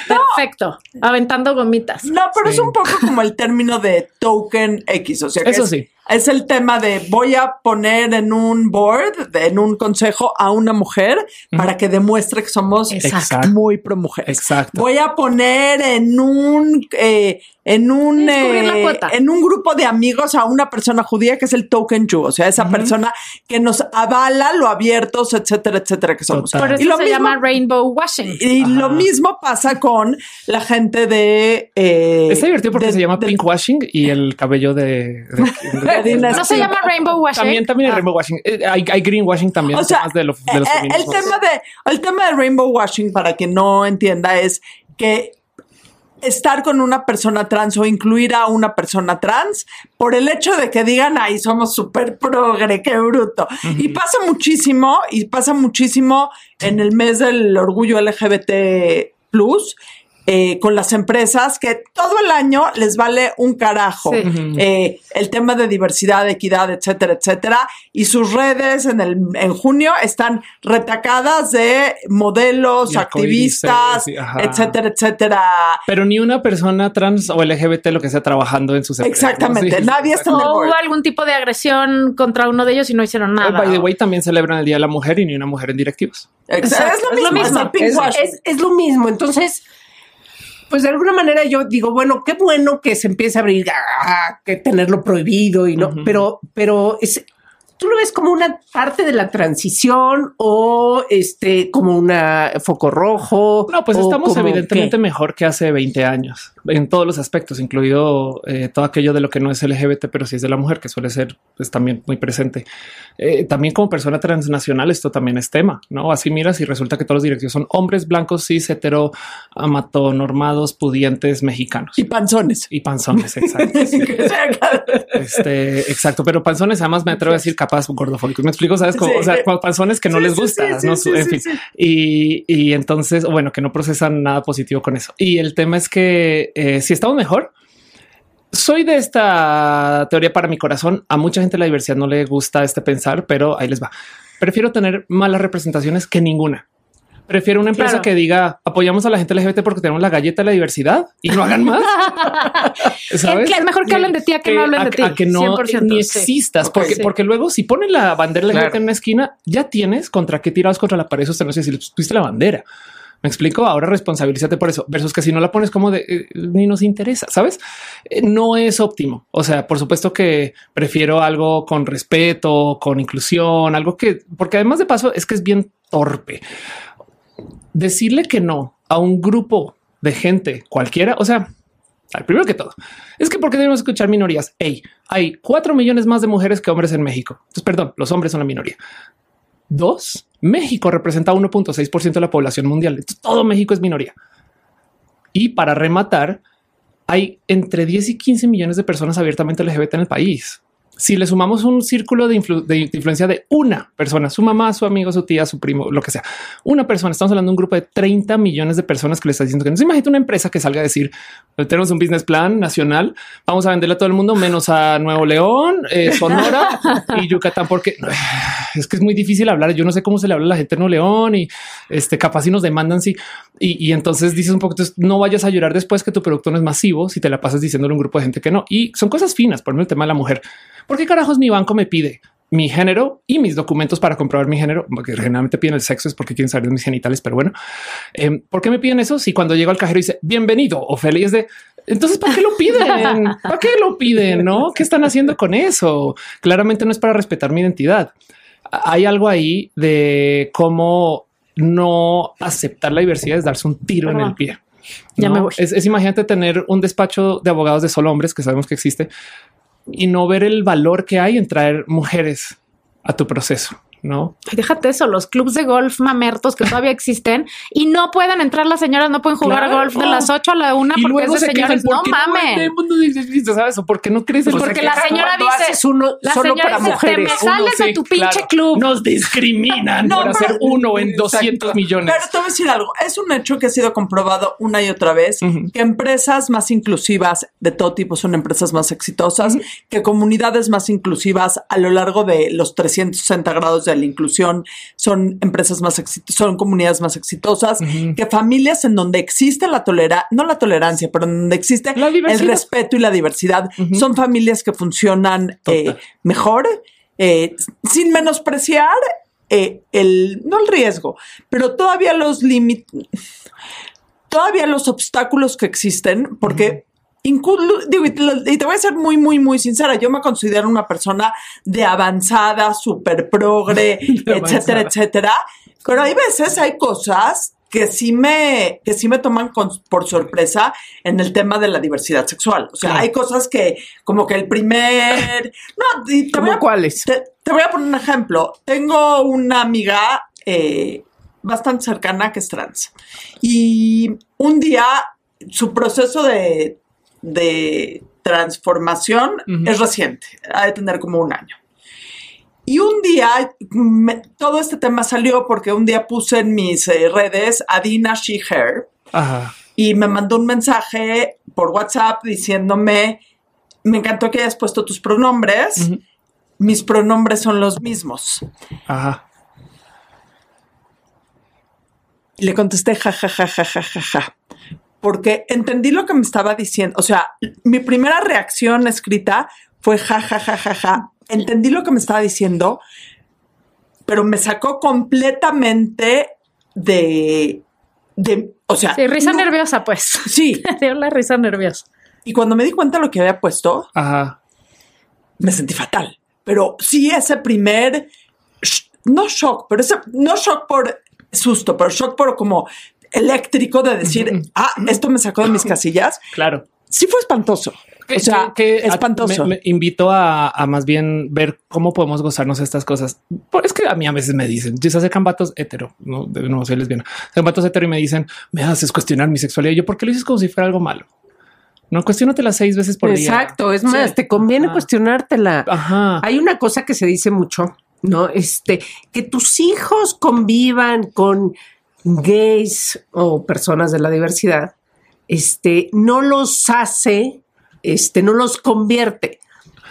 No. Perfecto, aventando gomitas. No, pero sí, es un poco como el término de token X. O sea, que eso es, sí, es el tema de voy a poner en un board, de, en un consejo a una mujer, mm, para que demuestre que somos, exacto, muy pro mujer. Exacto. Voy a poner en un... Eh, en un eh, en un grupo de amigos a una persona judía que es el token Jew, o sea, esa, uh-huh, persona que nos avala lo abiertos, etcétera, etcétera, que somos. Total. Por eso y lo se mismo, llama Rainbow Washing. Y, y lo mismo pasa con la gente de... Eh, está divertido porque de, se llama de, Pink Washing y el cabello de... de, de, de no se llama Rainbow Washing. También, también hay Rainbow Washing. Hay, hay Green Washing también. O sea, más de, lo, de los eh, el, tema de, el tema de Rainbow Washing, para quien no entienda, es que estar con una persona trans o incluir a una persona trans por el hecho de que digan, ay, somos súper progre, qué bruto. Uh-huh. Y pasa muchísimo, y pasa muchísimo en el mes del orgullo L G B T plus, eh, con las empresas que todo el año les vale un carajo. Sí. Uh-huh. Eh, el tema de diversidad, equidad, etcétera, etcétera. Y sus redes en, el, en junio están retacadas de modelos, activistas, sí, etcétera, etcétera. Pero ni una persona trans o L G B T, lo que sea, trabajando en sus empresas. Exactamente. ¿No? Sí. Nadie está en el board. Hubo algún tipo de agresión contra uno de ellos y no hicieron nada. Oh, by the way, también celebran el Día de la Mujer y ni una mujer en directivos. Exacto. Exacto. Es lo mismo. Es lo mismo. Es, es, es lo mismo. Entonces... pues de alguna manera yo digo, bueno, qué bueno que se empiece a abrir, ah, que tenerlo prohibido y no, uh-huh, pero, pero es, tú lo ves como una parte de la transición o este, como una foco rojo. No, pues estamos evidentemente, ¿qué?, mejor que hace veinte años en todos los aspectos, incluido eh, todo aquello de lo que no es L G B T, pero sí es de la mujer, que suele ser pues, también muy presente. Eh, también como persona transnacional, esto también es tema, ¿no? Así miras y resulta que todos los directivos son hombres blancos, cis, hetero, amatonormados, pudientes, mexicanos. Y panzones. Y panzones, exacto. este, exacto, pero panzones, además me atrevo a decir capaz gordofóbicos. ¿Me explico? ¿Sabes? Como, sí, o sea, panzones que no sí, les gusta, sí, sí, ¿no? Sí, en sí, fin. Sí. Y, y entonces, bueno, que no procesan nada positivo con eso. Y el tema es que Eh, si estamos mejor, soy de esta teoría para mi corazón. A mucha gente la diversidad no le gusta este pensar, pero ahí les va. Prefiero tener malas representaciones que ninguna. Prefiero una empresa, claro, que diga apoyamos a la gente L G B T porque tenemos la galleta de la diversidad y no hagan más. ¿Sabes? Que es mejor que hablen de ti a que, que no hablen a, de ti. A que no ni existas. Sí. Porque, okay, sí, porque luego si ponen la bandera L G B T, claro, en una esquina, ya tienes contra qué tirados contra la pared. Usted no sé si les pusiste la bandera. Me explico, ahora responsabilízate por eso versus que si no la pones como de eh, ni nos interesa, sabes, eh, no es óptimo. O sea, por supuesto que prefiero algo con respeto, con inclusión, algo que, porque además de paso es que es bien torpe decirle que no a un grupo de gente cualquiera. O sea, primero que todo, es que porque debemos escuchar minorías. Hey, hay cuatro millones más de mujeres que hombres en México. Entonces, perdón, los hombres son la minoría. Dos, México representa uno punto seis por ciento de la población mundial. Todo México es minoría. Y para rematar, hay entre diez y quince millones de personas abiertamente L G B T en el país. Si le sumamos un círculo de, influ- de influencia de una persona, su mamá, su amigo, su tía, su primo, lo que sea, una persona, estamos hablando de un grupo de treinta millones de personas que le está diciendo que no se imagina una empresa que salga a decir tenemos un business plan nacional, vamos a venderle a todo el mundo menos a Nuevo León, eh, Sonora y Yucatán, porque es que es muy difícil hablar. Yo no sé cómo se le habla a la gente de Nuevo León y este capaz si nos demandan. Sí. Y, y entonces dices un poco, no vayas a llorar después que tu producto no es masivo si te la pasas diciéndole a un grupo de gente que no. Y son cosas finas. Por ejemplo, el tema de la mujer. ¿Por qué carajos mi banco me pide mi género y mis documentos para comprobar mi género? Porque generalmente piden el sexo, es porque quieren saber de mis genitales, pero bueno, eh, ¿por qué me piden eso? Si cuando llego al cajero dice bienvenido, Ofelia, es de entonces, ¿para qué lo piden? ¿Para qué lo piden? ¿No? ¿Qué están haciendo con eso? Claramente no es para respetar mi identidad. Hay algo ahí de cómo no aceptar la diversidad, es darse un tiro, ¿verdad?, en el pie. Ya ¿no? me voy. Es, es imagínate tener un despacho de abogados de solo hombres, que sabemos que existe, y no ver el valor que hay en traer mujeres a tu proceso. No, déjate eso, los clubs de golf mamertos que todavía existen y no pueden entrar las señoras, no pueden jugar claro, a golf de no. las ocho a la una y porque es de señores. ¿Por no mames. No ¿Sabes? ¿Por qué no crees? Porque la señora dice uno la solo señora para dice, mujeres. Te me sales uno, sí, de tu claro. pinche club. Nos discriminan no, por pero, hacer uno en doscientos millones. Pero te voy a decir algo. Es un hecho que ha sido comprobado una y otra vez uh-huh. que empresas más inclusivas de todo tipo son empresas más exitosas, uh-huh. que comunidades más inclusivas a lo largo de los trescientos sesenta grados de la inclusión, son empresas más exitosas, son comunidades más exitosas, uh-huh. que familias en donde existe la tolerancia, no la tolerancia, pero en donde existe el respeto y la diversidad, uh-huh. son familias que funcionan eh, mejor, eh, sin menospreciar eh, el, no el riesgo, pero todavía los límites, todavía los obstáculos que existen, porque... Uh-huh. Inclu- digo, y te voy a ser muy, muy, muy sincera. Yo me considero una persona de avanzada, súper progre, etcétera, etcétera. Pero hay veces, hay cosas que sí me, que sí me toman con, por sorpresa en el tema de la diversidad sexual. O sea, sí. hay cosas que, como que el primer... No, y te voy a, ¿cuáles? Te, te voy a poner un ejemplo. Tengo una amiga eh, bastante cercana que es trans. Y un día su proceso de... de transformación uh-huh. es reciente, ha de tener como un año. Y un día, me, todo este tema salió porque un día puse en mis eh, redes Adina She Hair Ajá. y me mandó un mensaje por WhatsApp diciéndome, me encantó que hayas puesto tus pronombres, uh-huh. mis pronombres son los mismos. Ajá. Y le contesté, ja, ja, ja, ja, ja, ja, ja. Porque entendí lo que me estaba diciendo. O sea, mi primera reacción escrita fue ja, ja, ja, ja, ja. Entendí lo que me estaba diciendo, pero me sacó completamente de... de o sea... Sí, risa no, nerviosa, pues. Sí. Dio la risa nerviosa. Y cuando me di cuenta de lo que había puesto, Ajá. me sentí fatal. Pero sí ese primer... Sh- no shock, pero ese... No shock por susto, pero shock por como... eléctrico de decir, ah, esto me sacó de mis casillas. Claro. Sí fue espantoso. O sea, que, que espantoso. Me, me invito a, a más bien ver cómo podemos gozarnos estas cosas. Es que a mí a veces me dicen, yo se acercan vatos hetero, no, no soy lesbiana, se acercan vatos hetero y me dicen, me haces cuestionar mi sexualidad. Y yo, ¿por qué lo dices como si fuera algo malo? No, cuestiónatela seis veces por Exacto, día. Exacto, es más, sí. te conviene Ajá. cuestionártela. Ajá. Hay una cosa que se dice mucho, ¿no? Este, que tus hijos convivan con... gays o personas de la diversidad, este, no los hace, este, no los convierte.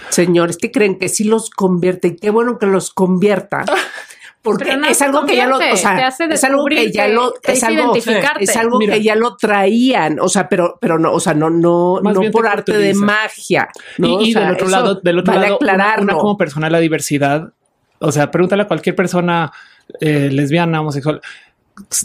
Señores, ¿qué creen? Que sí los convierte y qué bueno que los convierta. Porque no es algo que ya lo, o sea, es algo que ya lo, es algo, es algo Mira. que ya lo traían, o sea, pero, pero no, o sea, no, no, Más no por arte de magia. ¿No? Y, y o sea, del otro lado, del otro vale lado, una, una como persona de la diversidad, o sea, pregúntale a cualquier persona eh, lesbiana, homosexual.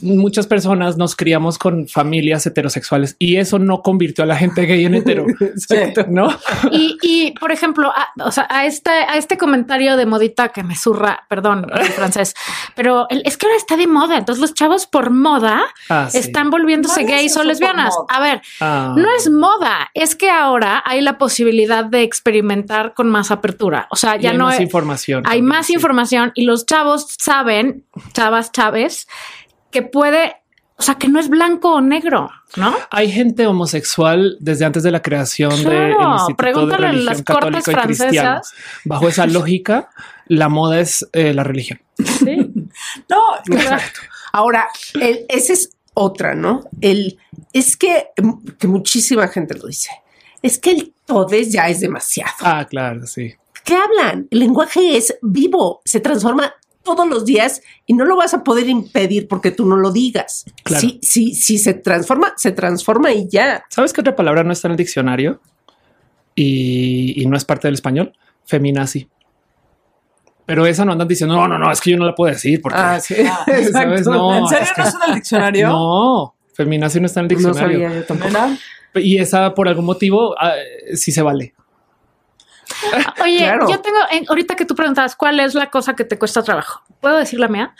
Muchas personas nos criamos con familias heterosexuales y eso no convirtió a la gente gay en hetero. Exacto, ¿no? Y, y por ejemplo, a, o sea, a este, a este comentario de modita que me zurra, perdón, en francés, pero el, es que ahora está de moda. Entonces los chavos por moda ah, sí. están volviéndose no gays o lesbianas. A ver, ah. no es moda. Es que ahora hay la posibilidad de experimentar con más apertura. O sea, ya hay no más hay información. Hay más sí. información y los chavos saben, chavas, chaves, que puede, o sea, que no es blanco o negro, ¿no? Hay gente homosexual desde antes de la creación claro, del Instituto pregúntale de Religión en las Católica cortes y francesas. Cristiana. Bajo esa lógica, la moda es eh, la religión. Sí. No, exacto. Ahora, el, esa es otra, ¿no? El, es que, que muchísima gente lo dice. Es que el todes ya es demasiado. Ah, claro, sí. ¿Qué hablan? El lenguaje es vivo, se transforma todos los días y no lo vas a poder impedir porque tú no lo digas. Claro. Sí, sí, sí, se transforma, se transforma y ya. ¿Sabes qué otra palabra no está en el diccionario y, y no es parte del español? Feminazi. Pero esa no andan diciendo, no, no, no, es que yo no la puedo decir porque ah, sí. ah, ¿sabes? No, ¿en serio no está en el diccionario? No, feminazi no está en el diccionario. No sabía yo tampoco. Y esa por algún motivo uh, sí se vale. Oye, claro. yo tengo, ahorita que tú preguntabas cuál es la cosa que te cuesta trabajo, ¿puedo decir la mía?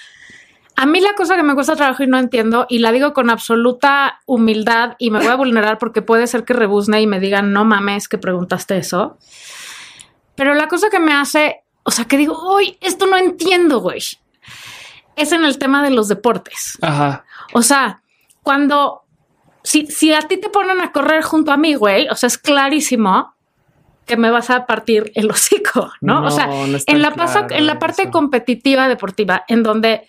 A mí la cosa que me cuesta trabajo y no entiendo, y la digo con absoluta humildad y me voy a vulnerar porque puede ser que rebuzne y me digan, no mames, que preguntaste eso. Pero la cosa que me hace, o sea, que digo, uy, esto no entiendo, güey, es en el tema de los deportes. Ajá. O sea, cuando, si, si a ti te ponen a correr junto a mí, güey, o sea, es clarísimo que me vas a partir el hocico, ¿no? No, o sea, no en, la claro, paso, en la parte eso. competitiva deportiva, en donde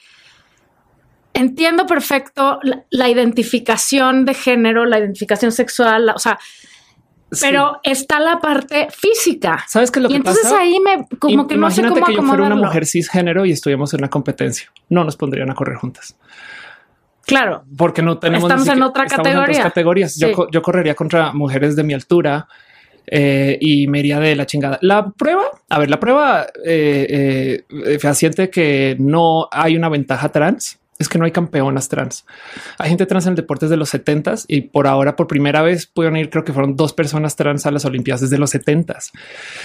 entiendo perfecto la, la identificación de género, la identificación sexual, la, o sea, sí. pero está la parte física. ¿Sabes qué es lo y que entonces pasa? Ahí me como I, que no sé cómo acomodarlo. Imagínate que yo fuera una mujer cisgénero y estuviéramos en una competencia. No nos pondrían a correr juntas. Claro. Porque no tenemos... Estamos en otra categoría. En otras categorías. Sí. Yo, yo correría contra mujeres de mi altura, Eh, y me iría de la chingada. La prueba, a ver, la prueba eh, eh, fehaciente que no hay una ventaja trans es que no hay campeonas trans. Hay gente trans en deportes de los setentas y por ahora, por primera vez, pudieron ir, creo que fueron dos personas trans a las Olimpiadas desde los setentas.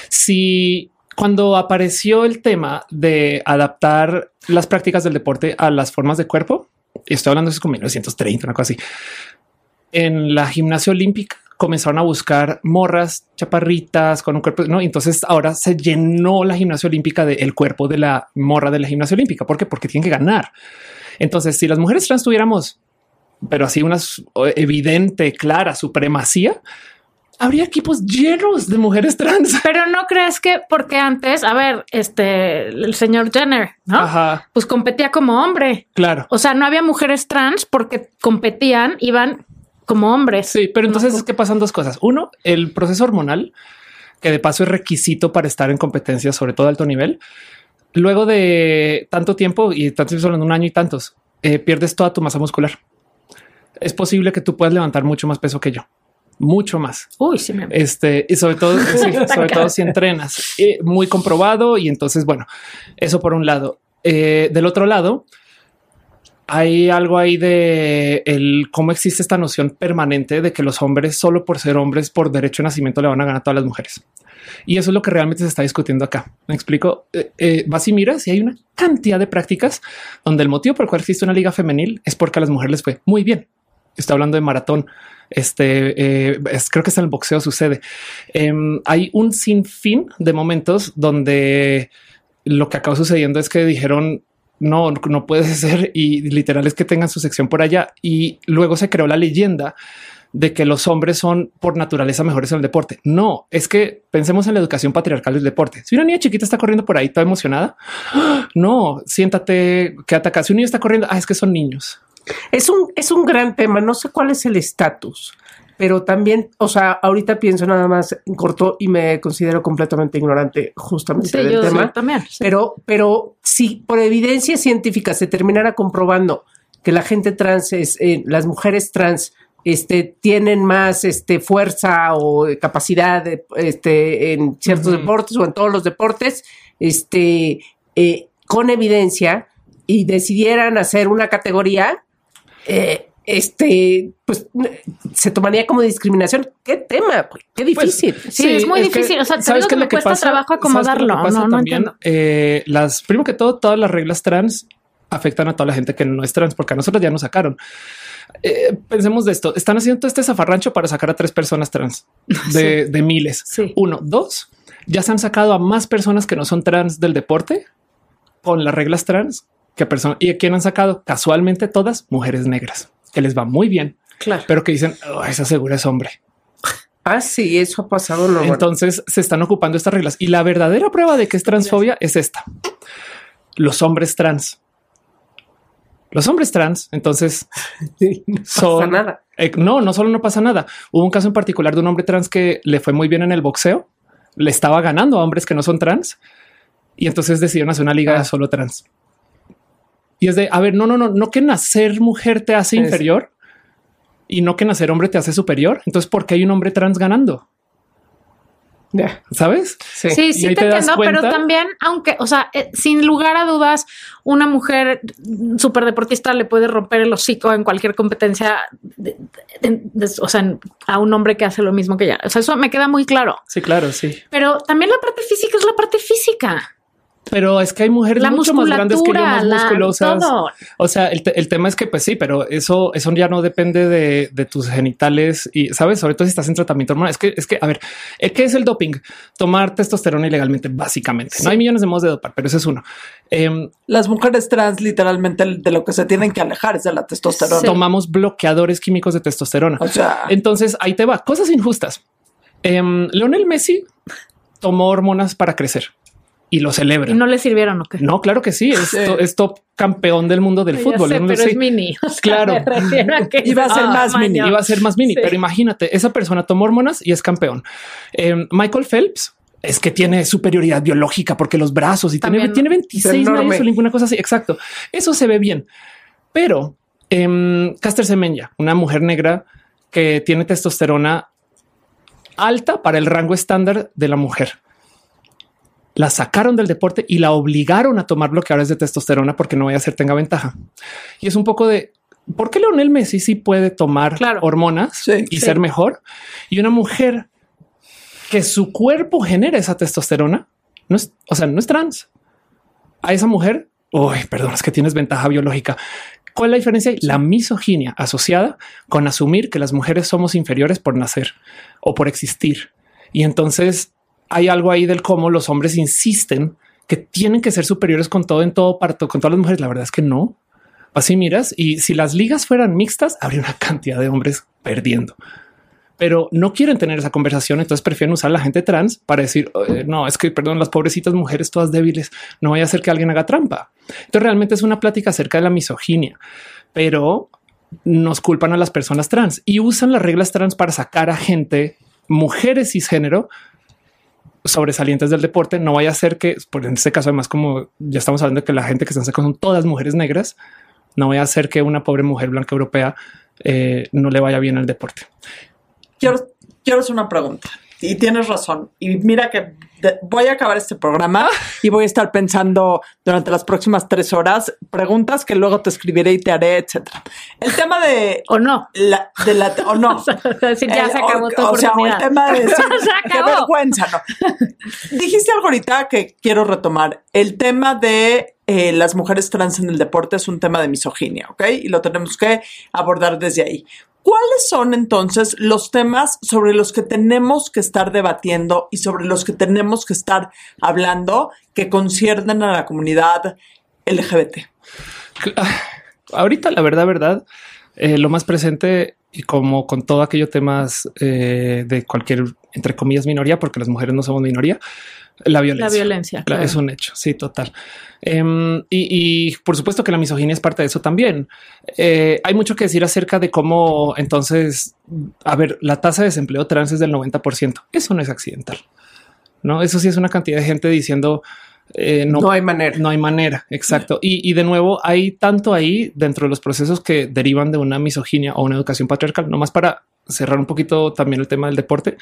Si cuando apareció el tema de adaptar las prácticas del deporte a las formas de cuerpo, y estoy hablando de eso con mil novecientos treinta, una cosa así, en la gimnasia olímpica comenzaron a buscar morras chaparritas con un cuerpo, no, entonces ahora se llenó la gimnasia olímpica del de cuerpo de la morra de la gimnasia olímpica. ¿Por qué? Porque tienen que ganar. Entonces, si las mujeres trans tuviéramos, pero así una evidente, clara supremacía, habría equipos llenos de mujeres trans. Pero no crees que porque antes, a ver, este, el señor Jenner, ¿no? Ajá. Pues competía como hombre. Claro. O sea, no había mujeres trans porque competían, iban como hombres. Sí, pero entonces no, es que pasan dos cosas. Uno, el proceso hormonal, que de paso es requisito para estar en competencias, sobre todo a alto nivel. Luego de tanto tiempo, y tanto estoy hablando un año y tantos, eh, pierdes toda tu masa muscular. Es posible que tú puedas levantar mucho más peso que yo. Mucho más. Uy, sí, me... este y sobre todo, sí, sobre todo si entrenas, eh, muy comprobado. Y entonces, bueno, eso por un lado. Eh, del otro lado, hay algo ahí de el cómo existe esta noción permanente de que los hombres, solo por ser hombres, por derecho de nacimiento, le van a ganar a todas las mujeres. Y eso es lo que realmente se está discutiendo acá. Me explico. Eh, eh, vas y miras y hay una cantidad de prácticas donde el motivo por el cual existe una liga femenil es porque a las mujeres les fue muy bien. Estoy hablando de maratón. Este eh, es, creo que es en el boxeo sucede. Eh, hay un sinfín de momentos donde lo que acaba sucediendo es que dijeron, no, no puede ser. Y literal es que tengan su sección por allá. Y luego se creó la leyenda de que los hombres son por naturaleza mejores en el deporte. No, es que pensemos en la educación patriarcal del deporte. Si una niña chiquita está corriendo por ahí toda emocionada, no, siéntate, quédate acá. Si un niño está corriendo, ah, es que son niños. Es un, es un gran tema. No sé cuál es el estatus, pero también, o sea, ahorita pienso nada más en corto y me considero completamente ignorante justamente sí, del tema. También, sí. Pero, pero si por evidencia científica se terminara comprobando que la gente trans es, eh, las mujeres trans este, tienen más este, fuerza o capacidad de, este, en ciertos uh-huh. deportes o en todos los deportes, este, eh, con evidencia y decidieran hacer una categoría, eh, Este, pues se tomaría como discriminación. Qué tema, güey? Qué difícil. Pues, sí, sí, es muy es difícil. Que, o sea, te digo que me que cuesta pasa, trabajo acomodarlo. Pasa no, no también, eh, las primero que todo, todas las reglas trans afectan a toda la gente que no es trans, porque a nosotros ya nos sacaron. Eh, pensemos de esto: están haciendo todo este zafarrancho para sacar a tres personas trans de, sí. de miles. Sí. Uno, dos, ya se han sacado a más personas que no son trans del deporte con las reglas trans que personas y a quién han sacado casualmente todas mujeres negras, que les va muy bien, claro, pero que dicen, oh, esa segura es hombre. Ah, sí, eso ha pasado. Lo Entonces bueno. se están ocupando estas reglas. Y la verdadera prueba de que es transfobia es esta. Los hombres trans. Los hombres trans, entonces, no son, pasa nada. Eh, no, no solo no pasa nada. Hubo un caso en particular de un hombre trans que le fue muy bien en el boxeo. Le estaba ganando a hombres que no son trans. Y entonces decidieron hacer una liga ah. solo trans. Y es de, a ver, no, no, no, no que nacer mujer te hace es. inferior y no que nacer hombre te hace superior. Entonces, ¿por qué hay un hombre trans ganando? Yeah. ¿Sabes? Sí, sí, sí te, te entiendo, pero también, aunque, o sea, eh, sin lugar a dudas, una mujer superdeportista le puede romper el hocico en cualquier competencia, de, de, de, de, o sea, a un hombre que hace lo mismo que ella. O sea, eso me queda muy claro. Sí, claro, sí. Pero también la parte física es la parte física. Pero es que hay mujeres la mucho más grandes que yo, más musculosas. Todo. O sea, el, te el tema es que pues sí, pero eso, eso ya no depende de, de tus genitales y sabes, sobre todo si estás en tratamiento hormonal. Es que es que a ver, ¿qué es el doping? Tomar testosterona ilegalmente, básicamente. Sí. No hay millones de modos de dopar, pero ese es uno. Eh, Las mujeres trans literalmente de lo que se tienen que alejar es de la testosterona. Sí. Tomamos bloqueadores químicos de testosterona. O sea, entonces ahí te va. Cosas injustas. Eh, Lionel Messi tomó hormonas para crecer. Y lo celebra. ¿Y no le sirvieron o qué? No, claro que sí. Es, sí. To, es top campeón del mundo del fútbol. Sé, pero sí. Es mini. O sea, claro. Que iba a ser oh, más mini. Iba a ser más mini. Sí. Pero imagínate, esa persona tomó hormonas y es campeón. Eh, Michael Phelps es que tiene superioridad biológica porque los brazos y también tiene, tiene veintiséis medallas o ninguna cosa así. Exacto. Eso se ve bien. Pero eh, Caster Semenya, una mujer negra que tiene testosterona alta para el rango estándar de la mujer. La sacaron del deporte y la obligaron a tomar bloqueadores de testosterona porque no vaya a ser tenga ventaja. Y es un poco de por qué Lionel Messi sí puede tomar claro. hormonas sí, y sí. ser mejor. Y una mujer que su cuerpo genera esa testosterona no es, o sea, no es trans. A esa mujer, uy, perdón, es que tienes ventaja biológica. ¿Cuál es la diferencia? La misoginia asociada con asumir que las mujeres somos inferiores por nacer o por existir. Y entonces, hay algo ahí del cómo los hombres insisten que tienen que ser superiores con todo en todo parto, con todas las mujeres. La verdad es que no. Así miras. Y si las ligas fueran mixtas, habría una cantidad de hombres perdiendo, pero no quieren tener esa conversación. Entonces prefieren usar a la gente trans para decir no, es que perdón, las pobrecitas mujeres todas débiles. No vaya a ser que alguien haga trampa. Entonces realmente es una plática acerca de la misoginia, pero nos culpan a las personas trans y usan las reglas trans para sacar a gente, mujeres cisgénero, sobresalientes del deporte. No vaya a ser que, por en este caso, además, como ya estamos hablando de que la gente que están sacando son todas mujeres negras, no vaya a ser que una pobre mujer blanca europea eh, no le vaya bien al deporte. Quiero, quiero hacer una pregunta y tienes razón. Y mira que de, voy a acabar este programa y voy a estar pensando durante las próximas tres horas preguntas que luego te escribiré y te haré, etcétera. El tema de o no, la, de la o no, o sea, decir, ya el, se acabó o, tu oportunidad. O sea, el tema de decir, qué vergüenza, ¿no? Dijiste algo ahorita que quiero retomar. El tema de eh, las mujeres trans en el deporte es un tema de misoginia, ¿ok? Y lo tenemos que abordar desde ahí. ¿Cuáles son entonces los temas sobre los que tenemos que estar debatiendo y sobre los que tenemos que estar hablando que conciernen a la comunidad L G B T? Ahorita, la verdad, verdad, eh, lo más presente, y como con todo aquello temas eh, de cualquier, entre comillas, minoría, porque las mujeres no somos minoría, la violencia. La violencia, claro. Es un hecho, sí, total. Um, y, y por supuesto que la misoginia es parte de eso también. Eh, hay mucho que decir acerca de cómo entonces, a ver, la tasa de desempleo trans es del noventa por ciento. Eso no es accidental, ¿no? Eso sí es una cantidad de gente diciendo eh, no, no hay manera. No hay manera, exacto. Y, y de nuevo, hay tanto ahí dentro de los procesos que derivan de una misoginia o una educación patriarcal, nomás para cerrar un poquito también el tema del deporte.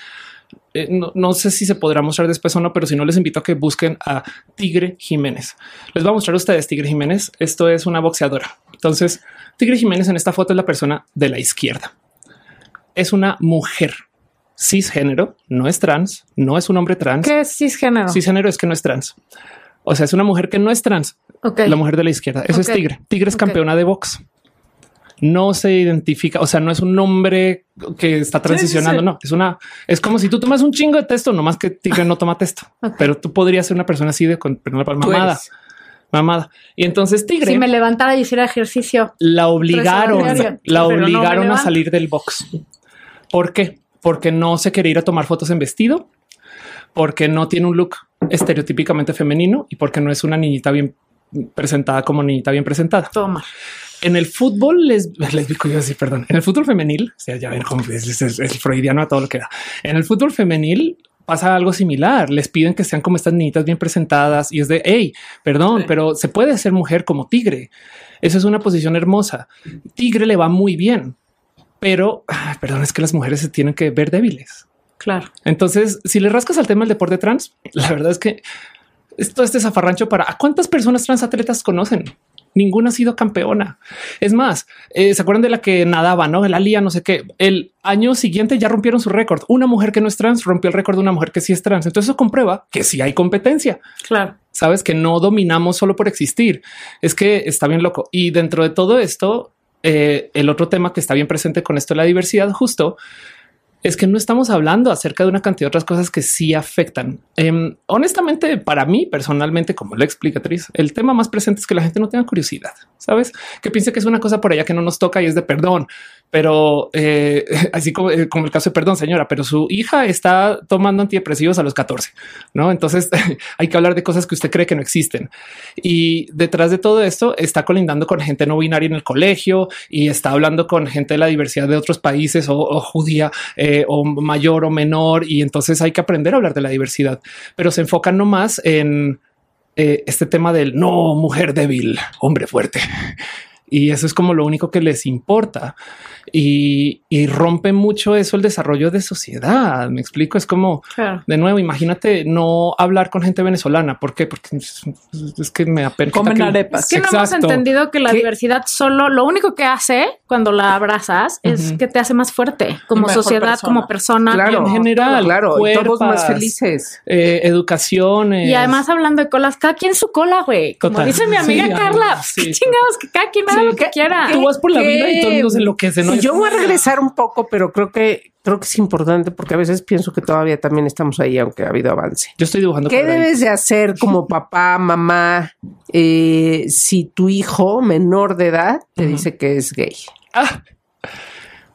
Eh, no, no sé si se podrá mostrar después o no, pero si no, les invito a que busquen a Tigre Jiménez. Les va a mostrar a ustedes Tigre Jiménez. Esto es una boxeadora. Entonces, Tigre Jiménez en esta foto es la persona de la izquierda. Es una mujer cisgénero, no es trans, no es un hombre trans. ¿Qué es cisgénero? Cisgénero es que no es trans. O sea, es una mujer que no es trans. Okay. La mujer de la izquierda. Eso okay. es Tigre. Tigre es okay. campeona de box. No se identifica, o sea, no es un hombre que está transicionando, sí, sí, sí. no. Es una, es como si tú tomas un chingo de texto, nomás que Tigre no toma texto, okay. pero tú podrías ser una persona así de con perdón, mamada, mamada. Y entonces Tigre, si me levantara y hiciera ejercicio, la obligaron, diario, la obligaron no a salir del box. ¿Por qué? Porque no se quería ir a tomar fotos en vestido, porque no tiene un look estereotípicamente femenino y porque no es una niñita bien presentada como niñita bien presentada. Toma. En el fútbol les, les digo yo así, perdón, en el fútbol femenil, o sea, ya ven, es, es, es freudiano a todo lo que da. En el fútbol femenil pasa algo similar. Les piden que sean como estas niñitas bien presentadas y es de, hey, perdón, sí. pero se puede ser mujer como Tigre. Eso es una posición hermosa. Tigre le va muy bien, pero ah, perdón, es que las mujeres se tienen que ver débiles. Claro. Entonces, si le rascas al tema del deporte trans, la verdad es que esto es zafarrancho para ¿a cuántas personas transatletas conocen? Ninguna ha sido campeona. Es más, eh, ¿se acuerdan de la que nadaba, no? La Lía, no sé qué. El año siguiente ya rompieron su récord. Una mujer que no es trans rompió el récord de una mujer que sí es trans. Entonces eso comprueba que sí hay competencia. Claro. Sabes que no dominamos solo por existir. Es que está bien loco. Y dentro de todo esto, eh, el otro tema que está bien presente con esto de la diversidad justo es que no estamos hablando acerca de una cantidad de otras cosas que sí afectan. Eh, honestamente, para mí personalmente, como la explicatriz, el tema más presente es que la gente no tenga curiosidad, sabes, que piense que es una cosa por allá que no nos toca y es de perdón. Pero eh, así como, eh, como el caso de perdón, señora, pero su hija está tomando antidepresivos a los catorce, ¿no? Entonces hay que hablar de cosas que usted cree que no existen. Y detrás de todo esto está colindando con gente no binaria en el colegio y está hablando con gente de la diversidad de otros países o, o judía eh, o mayor o menor. Y entonces hay que aprender a hablar de la diversidad, pero se enfocan nomás en eh, este tema del no, mujer débil, hombre fuerte. Y eso es como lo único que les importa y, y rompe mucho eso el desarrollo de sociedad. Me explico. Es como claro. De nuevo, imagínate no hablar con gente venezolana. ¿Por qué? Porque es que me aperta. Comen que, arepas. Es que exacto. No hemos entendido que la ¿Qué? Diversidad solo lo único que hace cuando la abrazas es uh-huh. que te hace más fuerte como sociedad, persona. Como persona. Claro, como, en general, claro, cuerpas, todos más felices, eh, educaciones. Y además, hablando de colas, cada quien su cola, güey. Como total. Dice mi amiga sí, Carla, sí, ¿qué chingados que cada quien sí. lo que quiera. Tú vas por la ¿Qué? Vida y todo el mundo se enloquece, ¿no? Sí, yo voy a regresar un poco, pero creo que creo que es importante porque a veces pienso que todavía también estamos ahí, aunque ha habido avance. Yo estoy dibujando. ¿Qué debes de hacer como papá, mamá, eh, si tu hijo menor de edad te uh-huh. dice que es gay? Ah,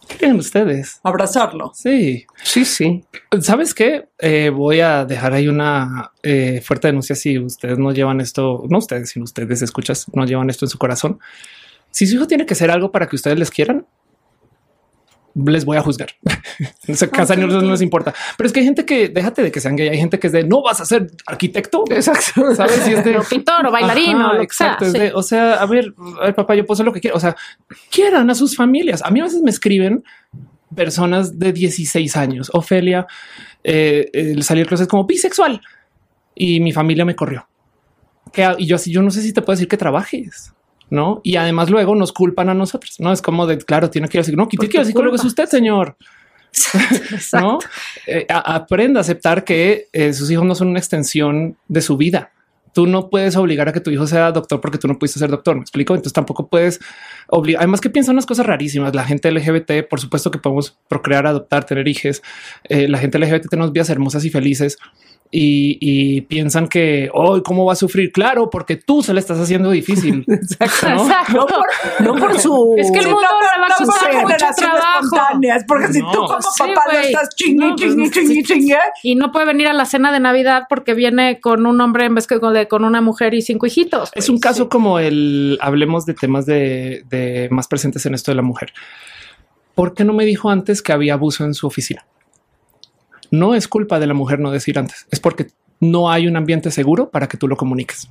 ¿qué creen ustedes? Abrazarlo. Sí, sí, sí. ¿Sabes qué? Eh, voy a dejar ahí una eh, fuerte denuncia si ustedes no llevan esto, no ustedes, sino ustedes escuchas, no llevan esto en su corazón. Si su hijo tiene que hacer algo para que ustedes les quieran, les voy a juzgar. En ese caso okay. no les importa. Pero es que hay gente que déjate de que sean gay. Hay gente que es de no vas a ser arquitecto. Exacto. Sabes si es de pintor o bailarín o exacto. Sea, es sí. de, o sea, a ver, a ver, papá, yo puedo hacer lo que quiera. O sea, quieran a sus familias. A mí a veces me escriben personas de dieciséis años. Ofelia, eh, el salir del closet como bisexual y mi familia me corrió. ¿Qué? Y yo así, yo no sé si te puedo decir que trabajes. No, y además luego nos culpan a nosotros. No es como de claro, tiene que ir al psicólogo. No, tiene que ir al psicólogo, es usted, señor. No eh, a, aprenda a aceptar que eh, sus hijos no son una extensión de su vida. Tú no puedes obligar a que tu hijo sea doctor porque tú no pudiste ser doctor. Me explico. Entonces tampoco puedes obligar. Además, que piensan unas cosas rarísimas. La gente L G B T, por supuesto que podemos procrear, adoptar, tener hijos. Eh, la gente L G B T tenemos vidas hermosas y felices y, y piensan que hoy oh, cómo va a sufrir. Claro, porque tú se la estás haciendo difícil. Exacto. No, Exacto. no, por, no por su. Es que el mundo no, no, no por generaciones trabajo. Espontáneas, porque no. si tú como sí, papá lo estás chingui, no, chingui, chingui, chingui, y no puede venir a la cena de Navidad porque viene con un hombre en vez que con de con una mujer y cinco hijitos. Pues, es un caso sí. como el hablemos de temas de, de más presentes en esto de la mujer. ¿Por qué no me dijo antes que había abuso en su oficina? No es culpa de la mujer no decir antes, es porque no hay un ambiente seguro para que tú lo comuniques.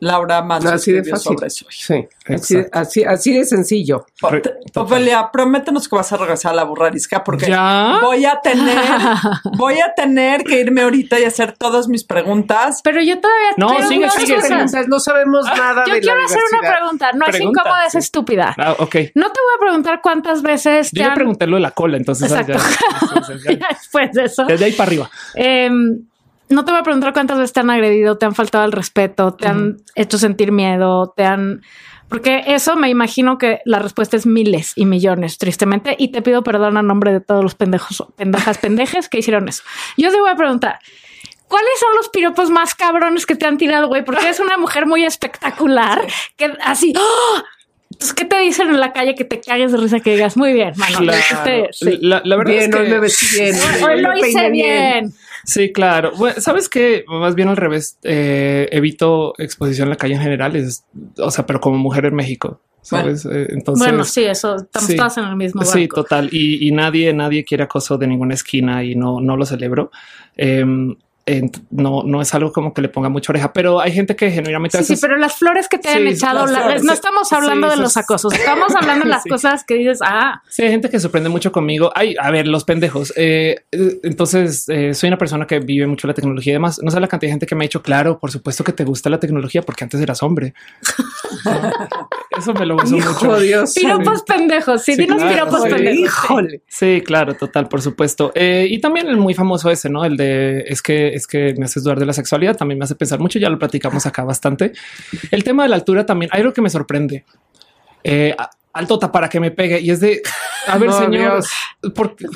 Laura Manzo así de fácil. Sobre eso. Sí, así, así, así de sencillo. Ofelia, prométenos que vas a regresar a La Burra Arisca porque ¿ya? voy a tener, voy a tener que irme ahorita y hacer todas mis preguntas. Pero yo todavía no sigue, sigue, sigue. No sabemos nada. Yo de quiero la hacer una pregunta. No es incómoda, es estúpida. Ah, okay. No te voy a preguntar cuántas veces. Yo te ya han... pregunté lo de la cola, entonces. Exacto. Ya, ya, ya. Después de eso. Desde ahí para arriba. Eh, No te voy a preguntar cuántas veces te han agredido, te han faltado al respeto, te han mm. hecho sentir miedo, te han... Porque eso me imagino que la respuesta es miles y millones, tristemente. Y te pido perdón a nombre de todos los pendejos, pendejas, pendejes que hicieron eso. Yo te voy a preguntar, ¿cuáles son los piropos más cabrones que te han tirado, güey? Porque eres una mujer muy espectacular, que así... ¡Oh! Entonces, ¿qué te dicen en la calle que te cagues de risa que digas? Muy bien, mano. Claro. Usted, sí. la, la verdad bien, es que hoy me vestí bien. Hoy lo hice bien. bien. Sí, claro. Bueno, sabes que más bien al revés, eh, evito exposición en la calle en general. Es, o sea, pero como mujer en México, sabes? Bueno, entonces, bueno, sí, eso estamos sí, todas en el mismo barco. Sí, total. Y, y nadie, nadie quiere acoso de ninguna esquina y no, no lo celebro. Eh, eh, no, no es algo como que le ponga mucha oreja, pero hay gente que genuinamente... Sí, haces... sí, pero las flores que te sí, han echado, las flores, la... no estamos hablando sí, de los acosos, estamos hablando de las sí. cosas que dices, ah... Sí, hay gente que sorprende mucho conmigo. Ay, a ver, los pendejos. Eh, entonces, eh, soy una persona que vive mucho la tecnología y demás. No sé la cantidad de gente que me ha dicho, claro, por supuesto que te gusta la tecnología porque antes eras hombre. Eso me lo gustó mucho. Dios, piropos hombre. pendejos. Sí, sí dinos claro, piropos sí. pendejos. Híjole. Sí, claro, total, por supuesto. Eh, y también el muy famoso ese, ¿no? El de es que es que me haces dudar de la sexualidad. También me hace pensar mucho. Ya lo platicamos acá bastante. El tema de la altura también. Hay algo que me sorprende. Eh, altota para que me pegue. Y es de, a ver, no, señor, ¿por qué?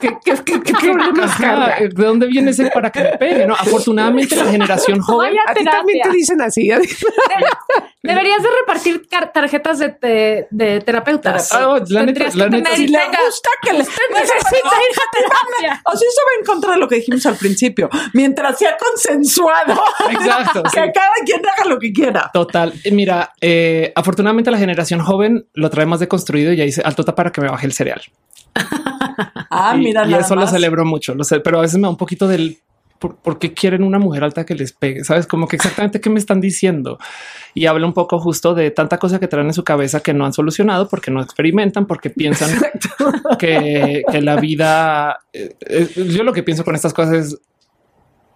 ¿Qué, qué, qué, qué, qué Ajá, ¿de dónde viene ese para que me pegue? No, afortunadamente la generación joven a ti también te dicen así. ¿eh? Deberías de repartir tarjetas de, te, de terapeutas. Oh, la neta, la neta, si le gusta que le necesita ir a terapia. O si eso va en contra de lo que dijimos al principio, mientras sea consensuado. Exacto. Que sí. cada quien haga lo que quiera. Total. Mira, eh, afortunadamente la generación joven lo trae más deconstruido y ya dice altota para que me baje el cereal. Ah, y, mira, y eso más. Lo celebro mucho, lo sé, pero a veces me da un poquito del por, por qué quieren una mujer alta que les pegue, sabes, como que exactamente qué me están diciendo. Y habla un poco justo de tanta cosa que traen en su cabeza que no han solucionado porque no experimentan, porque piensan que, que la vida. Eh, eh, yo lo que pienso con estas cosas es.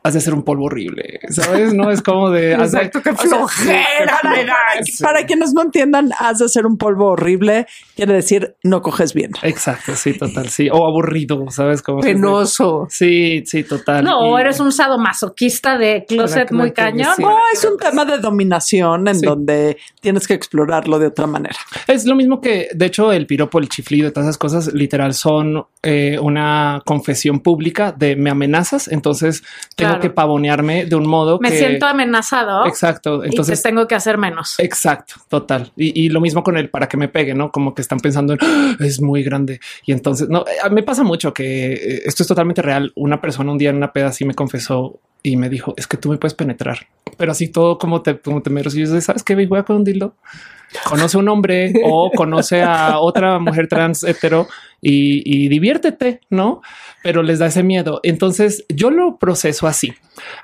Has de ser un polvo horrible, ¿sabes? No es como de... Exacto, de, que flojera. O sea, de, para, sí. para quienes no entiendan, has de ser un polvo horrible quiere decir no coges bien. Exacto, sí, total, sí. O aburrido, ¿sabes? Como penoso. Que, sí, sí, total. No, o eres un sadomasoquista de closet muy cañón. No, es un tema de dominación en sí. donde tienes que explorarlo de otra manera. Es lo mismo que, de hecho, el piropo, el chiflido, todas esas cosas, literal, son eh, una confesión pública de me amenazas, entonces... Claro. que pavonearme de un modo me que... siento amenazado. Exacto. Entonces y te tengo que hacer menos. Exacto. Total. Y, y lo mismo con el para que me pegue, ¿no? Como que están pensando en ¡ah! Es muy grande. Y entonces no me pasa mucho que esto es totalmente real. Una persona un día en una peda así me confesó y me dijo es que tú me puedes penetrar, pero así todo como te, como te me recibes. ¿Sabes qué? Voy a con un dildo. Conoce a un hombre o conoce a otra mujer trans hetero y, y diviértete, ¿no? Pero les da ese miedo. Entonces yo lo proceso así.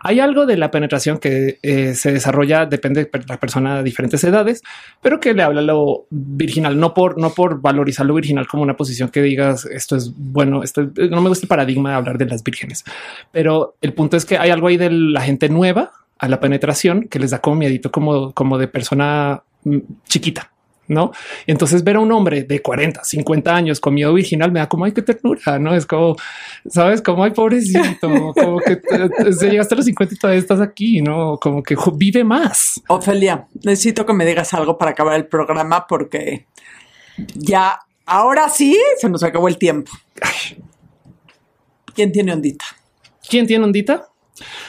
Hay algo de la penetración que eh, se desarrolla, depende de la persona de diferentes edades, pero que le habla lo virginal, no por, no por valorizar lo virginal como una posición que digas esto es bueno, esto es, no me gusta el paradigma de hablar de las vírgenes, pero el punto es que hay algo ahí de la gente nueva a la penetración que les da como miedito, como, como de persona chiquita, ¿no? Entonces ver a un hombre de cuarenta, cincuenta años con miedo virginal me da como, ay, qué ternura, ¿no? Es como, ¿sabes? Como, ay, pobrecito, como que se llegaste a los cincuenta y todavía estás aquí, ¿no? Como que vive más. Ofelia, necesito que me digas algo para acabar el programa porque ya, ahora sí, se nos acabó el tiempo. Ay. ¿Quién tiene ondita? ¿Quién tiene ondita?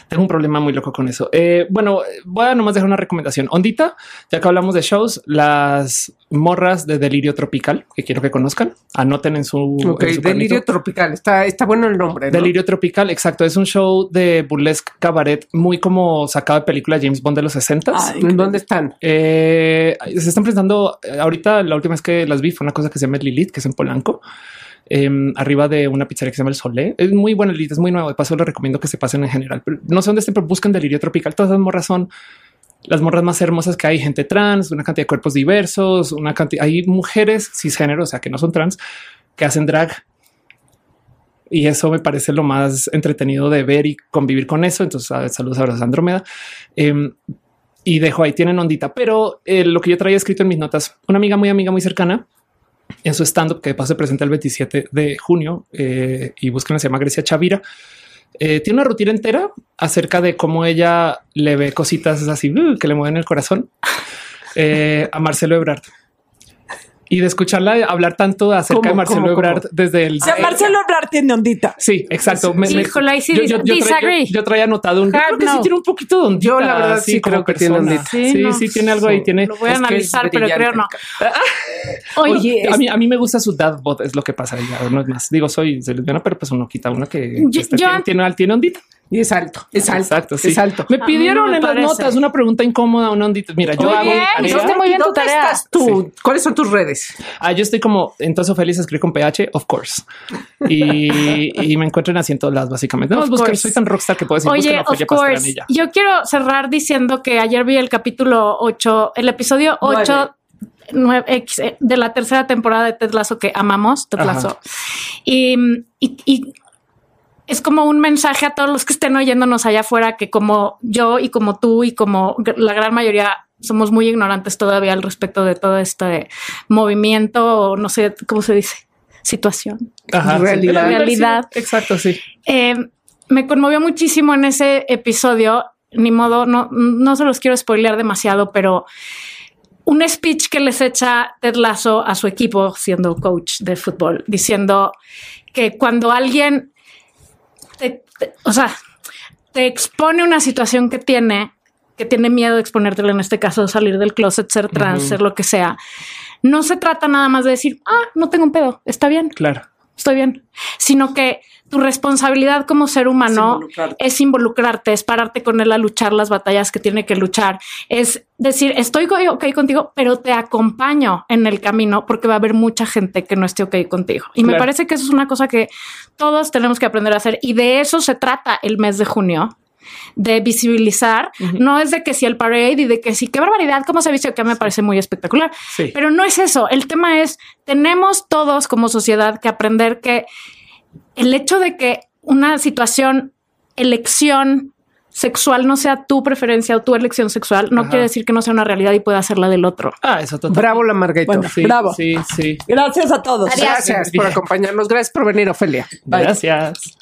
Tengo un problema muy loco con eso. Eh, bueno, voy a nomás dejar una recomendación. Ondita, ya que hablamos de shows, las morras de Delirio Tropical, que quiero que conozcan, anoten en su... Ok, en su Delirio Tropical, está, está bueno el nombre, ¿no? Delirio Tropical, exacto. Es un show de burlesque cabaret muy como sacado de película James Bond de los sesentas. Ah, ¿dónde están? Eh, se están presentando... Ahorita la última vez que las vi fue una cosa que se llama Lilith, que es en Polanco. Eh, arriba de una pizzería que se llama El Solé. Es muy buena, Lilith, es muy nuevo. De paso, les recomiendo que se pasen en general. Pero no sé dónde estén, pero buscan Delirio Tropical. Todas las morras son las morras más hermosas que hay. Gente trans, una cantidad de cuerpos diversos, una cantidad... Hay mujeres cisgénero, o sea, que no son trans, que hacen drag. Y eso me parece lo más entretenido de ver y convivir con eso. Entonces, a ver, saludos, abrazos, Andrómeda. Eh, y dejo ahí, tienen ondita. Pero eh, lo que yo traía escrito en mis notas, una amiga muy amiga, muy cercana, en su stand-up, que de paso se presenta el veintisiete de junio eh, y busquen, se llama Grecia Chavira. Eh, tiene una rutina entera acerca de cómo ella le ve cositas así uh, que le mueven el corazón eh, a Marcelo Ebrard. Y de escucharla hablar tanto acerca ¿Cómo, de Marcelo ¿cómo, Ebrard cómo? Desde el... O sea, Marcelo Ebrard tiene ondita. Sí, exacto. Me, me, Híjole, sí, yo, yo, yo, traía, yo, yo traía anotado un... Yo creo que no. sí tiene un poquito de ondita. Yo la verdad sí creo que persona. tiene ondita. Sí, sí, no, sí tiene algo ahí. Tiene, lo voy a analizar, pero creo no. Oye, a mí, a mí me gusta su dad bod, es lo que pasa. Ya, no es más. Digo, soy lesbiana, pero pues uno quita una que... Yo, este, yo, tiene, tiene ondita. Y es alto, es alto. Exacto, sí. Es alto. Me pidieron me en parece. las notas una pregunta incómoda, una ondita. Mira, yo hago. Hiciste muy bien tu tarea. Estás tú? Sí. ¿Cuáles son tus redes? Ah, yo estoy como, entonces Ofelia se escribe con P H, of course. Y, y me encuentro en asientos las básicamente. No, buscar, soy tan rockstar que puedo decir. Oye, of course. Yo quiero cerrar diciendo que ayer vi el capítulo ocho, el episodio ocho. Vale. de la tercera temporada de Ted Lasso, que amamos, Ted Lasso. Y, y, y es como un mensaje a todos los que estén oyéndonos allá afuera, que como yo y como tú y como la gran mayoría somos muy ignorantes todavía al respecto de todo este movimiento, o no sé cómo se dice, situación, Ajá, realidad. Sí, realidad. Exacto, sí. Eh, me conmovió muchísimo en ese episodio, ni modo, no, no se los quiero spoilear demasiado, pero un speech que les echa Ted Lasso a su equipo, siendo coach de fútbol, diciendo que cuando alguien te, te, o sea, te expone una situación que tiene, que tiene miedo de exponértela, en este caso salir del closet, ser trans, uh-huh. ser lo que sea, no se trata nada más de decir, ah, no tengo un pedo, está bien, claro, estoy bien, sino que tu responsabilidad como ser humano es involucrarte. es involucrarte, es pararte con él a luchar las batallas que tiene que luchar. Es decir, estoy ok contigo, pero te acompaño en el camino porque va a haber mucha gente que no esté ok contigo. Y claro. me parece que eso es una cosa que todos tenemos que aprender a hacer. Y de eso se trata el mes de junio, de visibilizar. Uh-huh. No es de que si el parade y de que si qué barbaridad, cómo se viste, que me sí. parece muy espectacular. Sí. Pero no es eso. El tema es, tenemos todos como sociedad que aprender que el hecho de que una situación, elección sexual, no sea tu preferencia o tu elección sexual, no Ajá. quiere decir que no sea una realidad y pueda ser la del otro. Ah, eso total. Bravo, La Margarito. Bueno, sí, bravo. Sí, sí. Gracias a todos. Adiós. Gracias por acompañarnos. Gracias por venir, Ofelia. Bye. Gracias.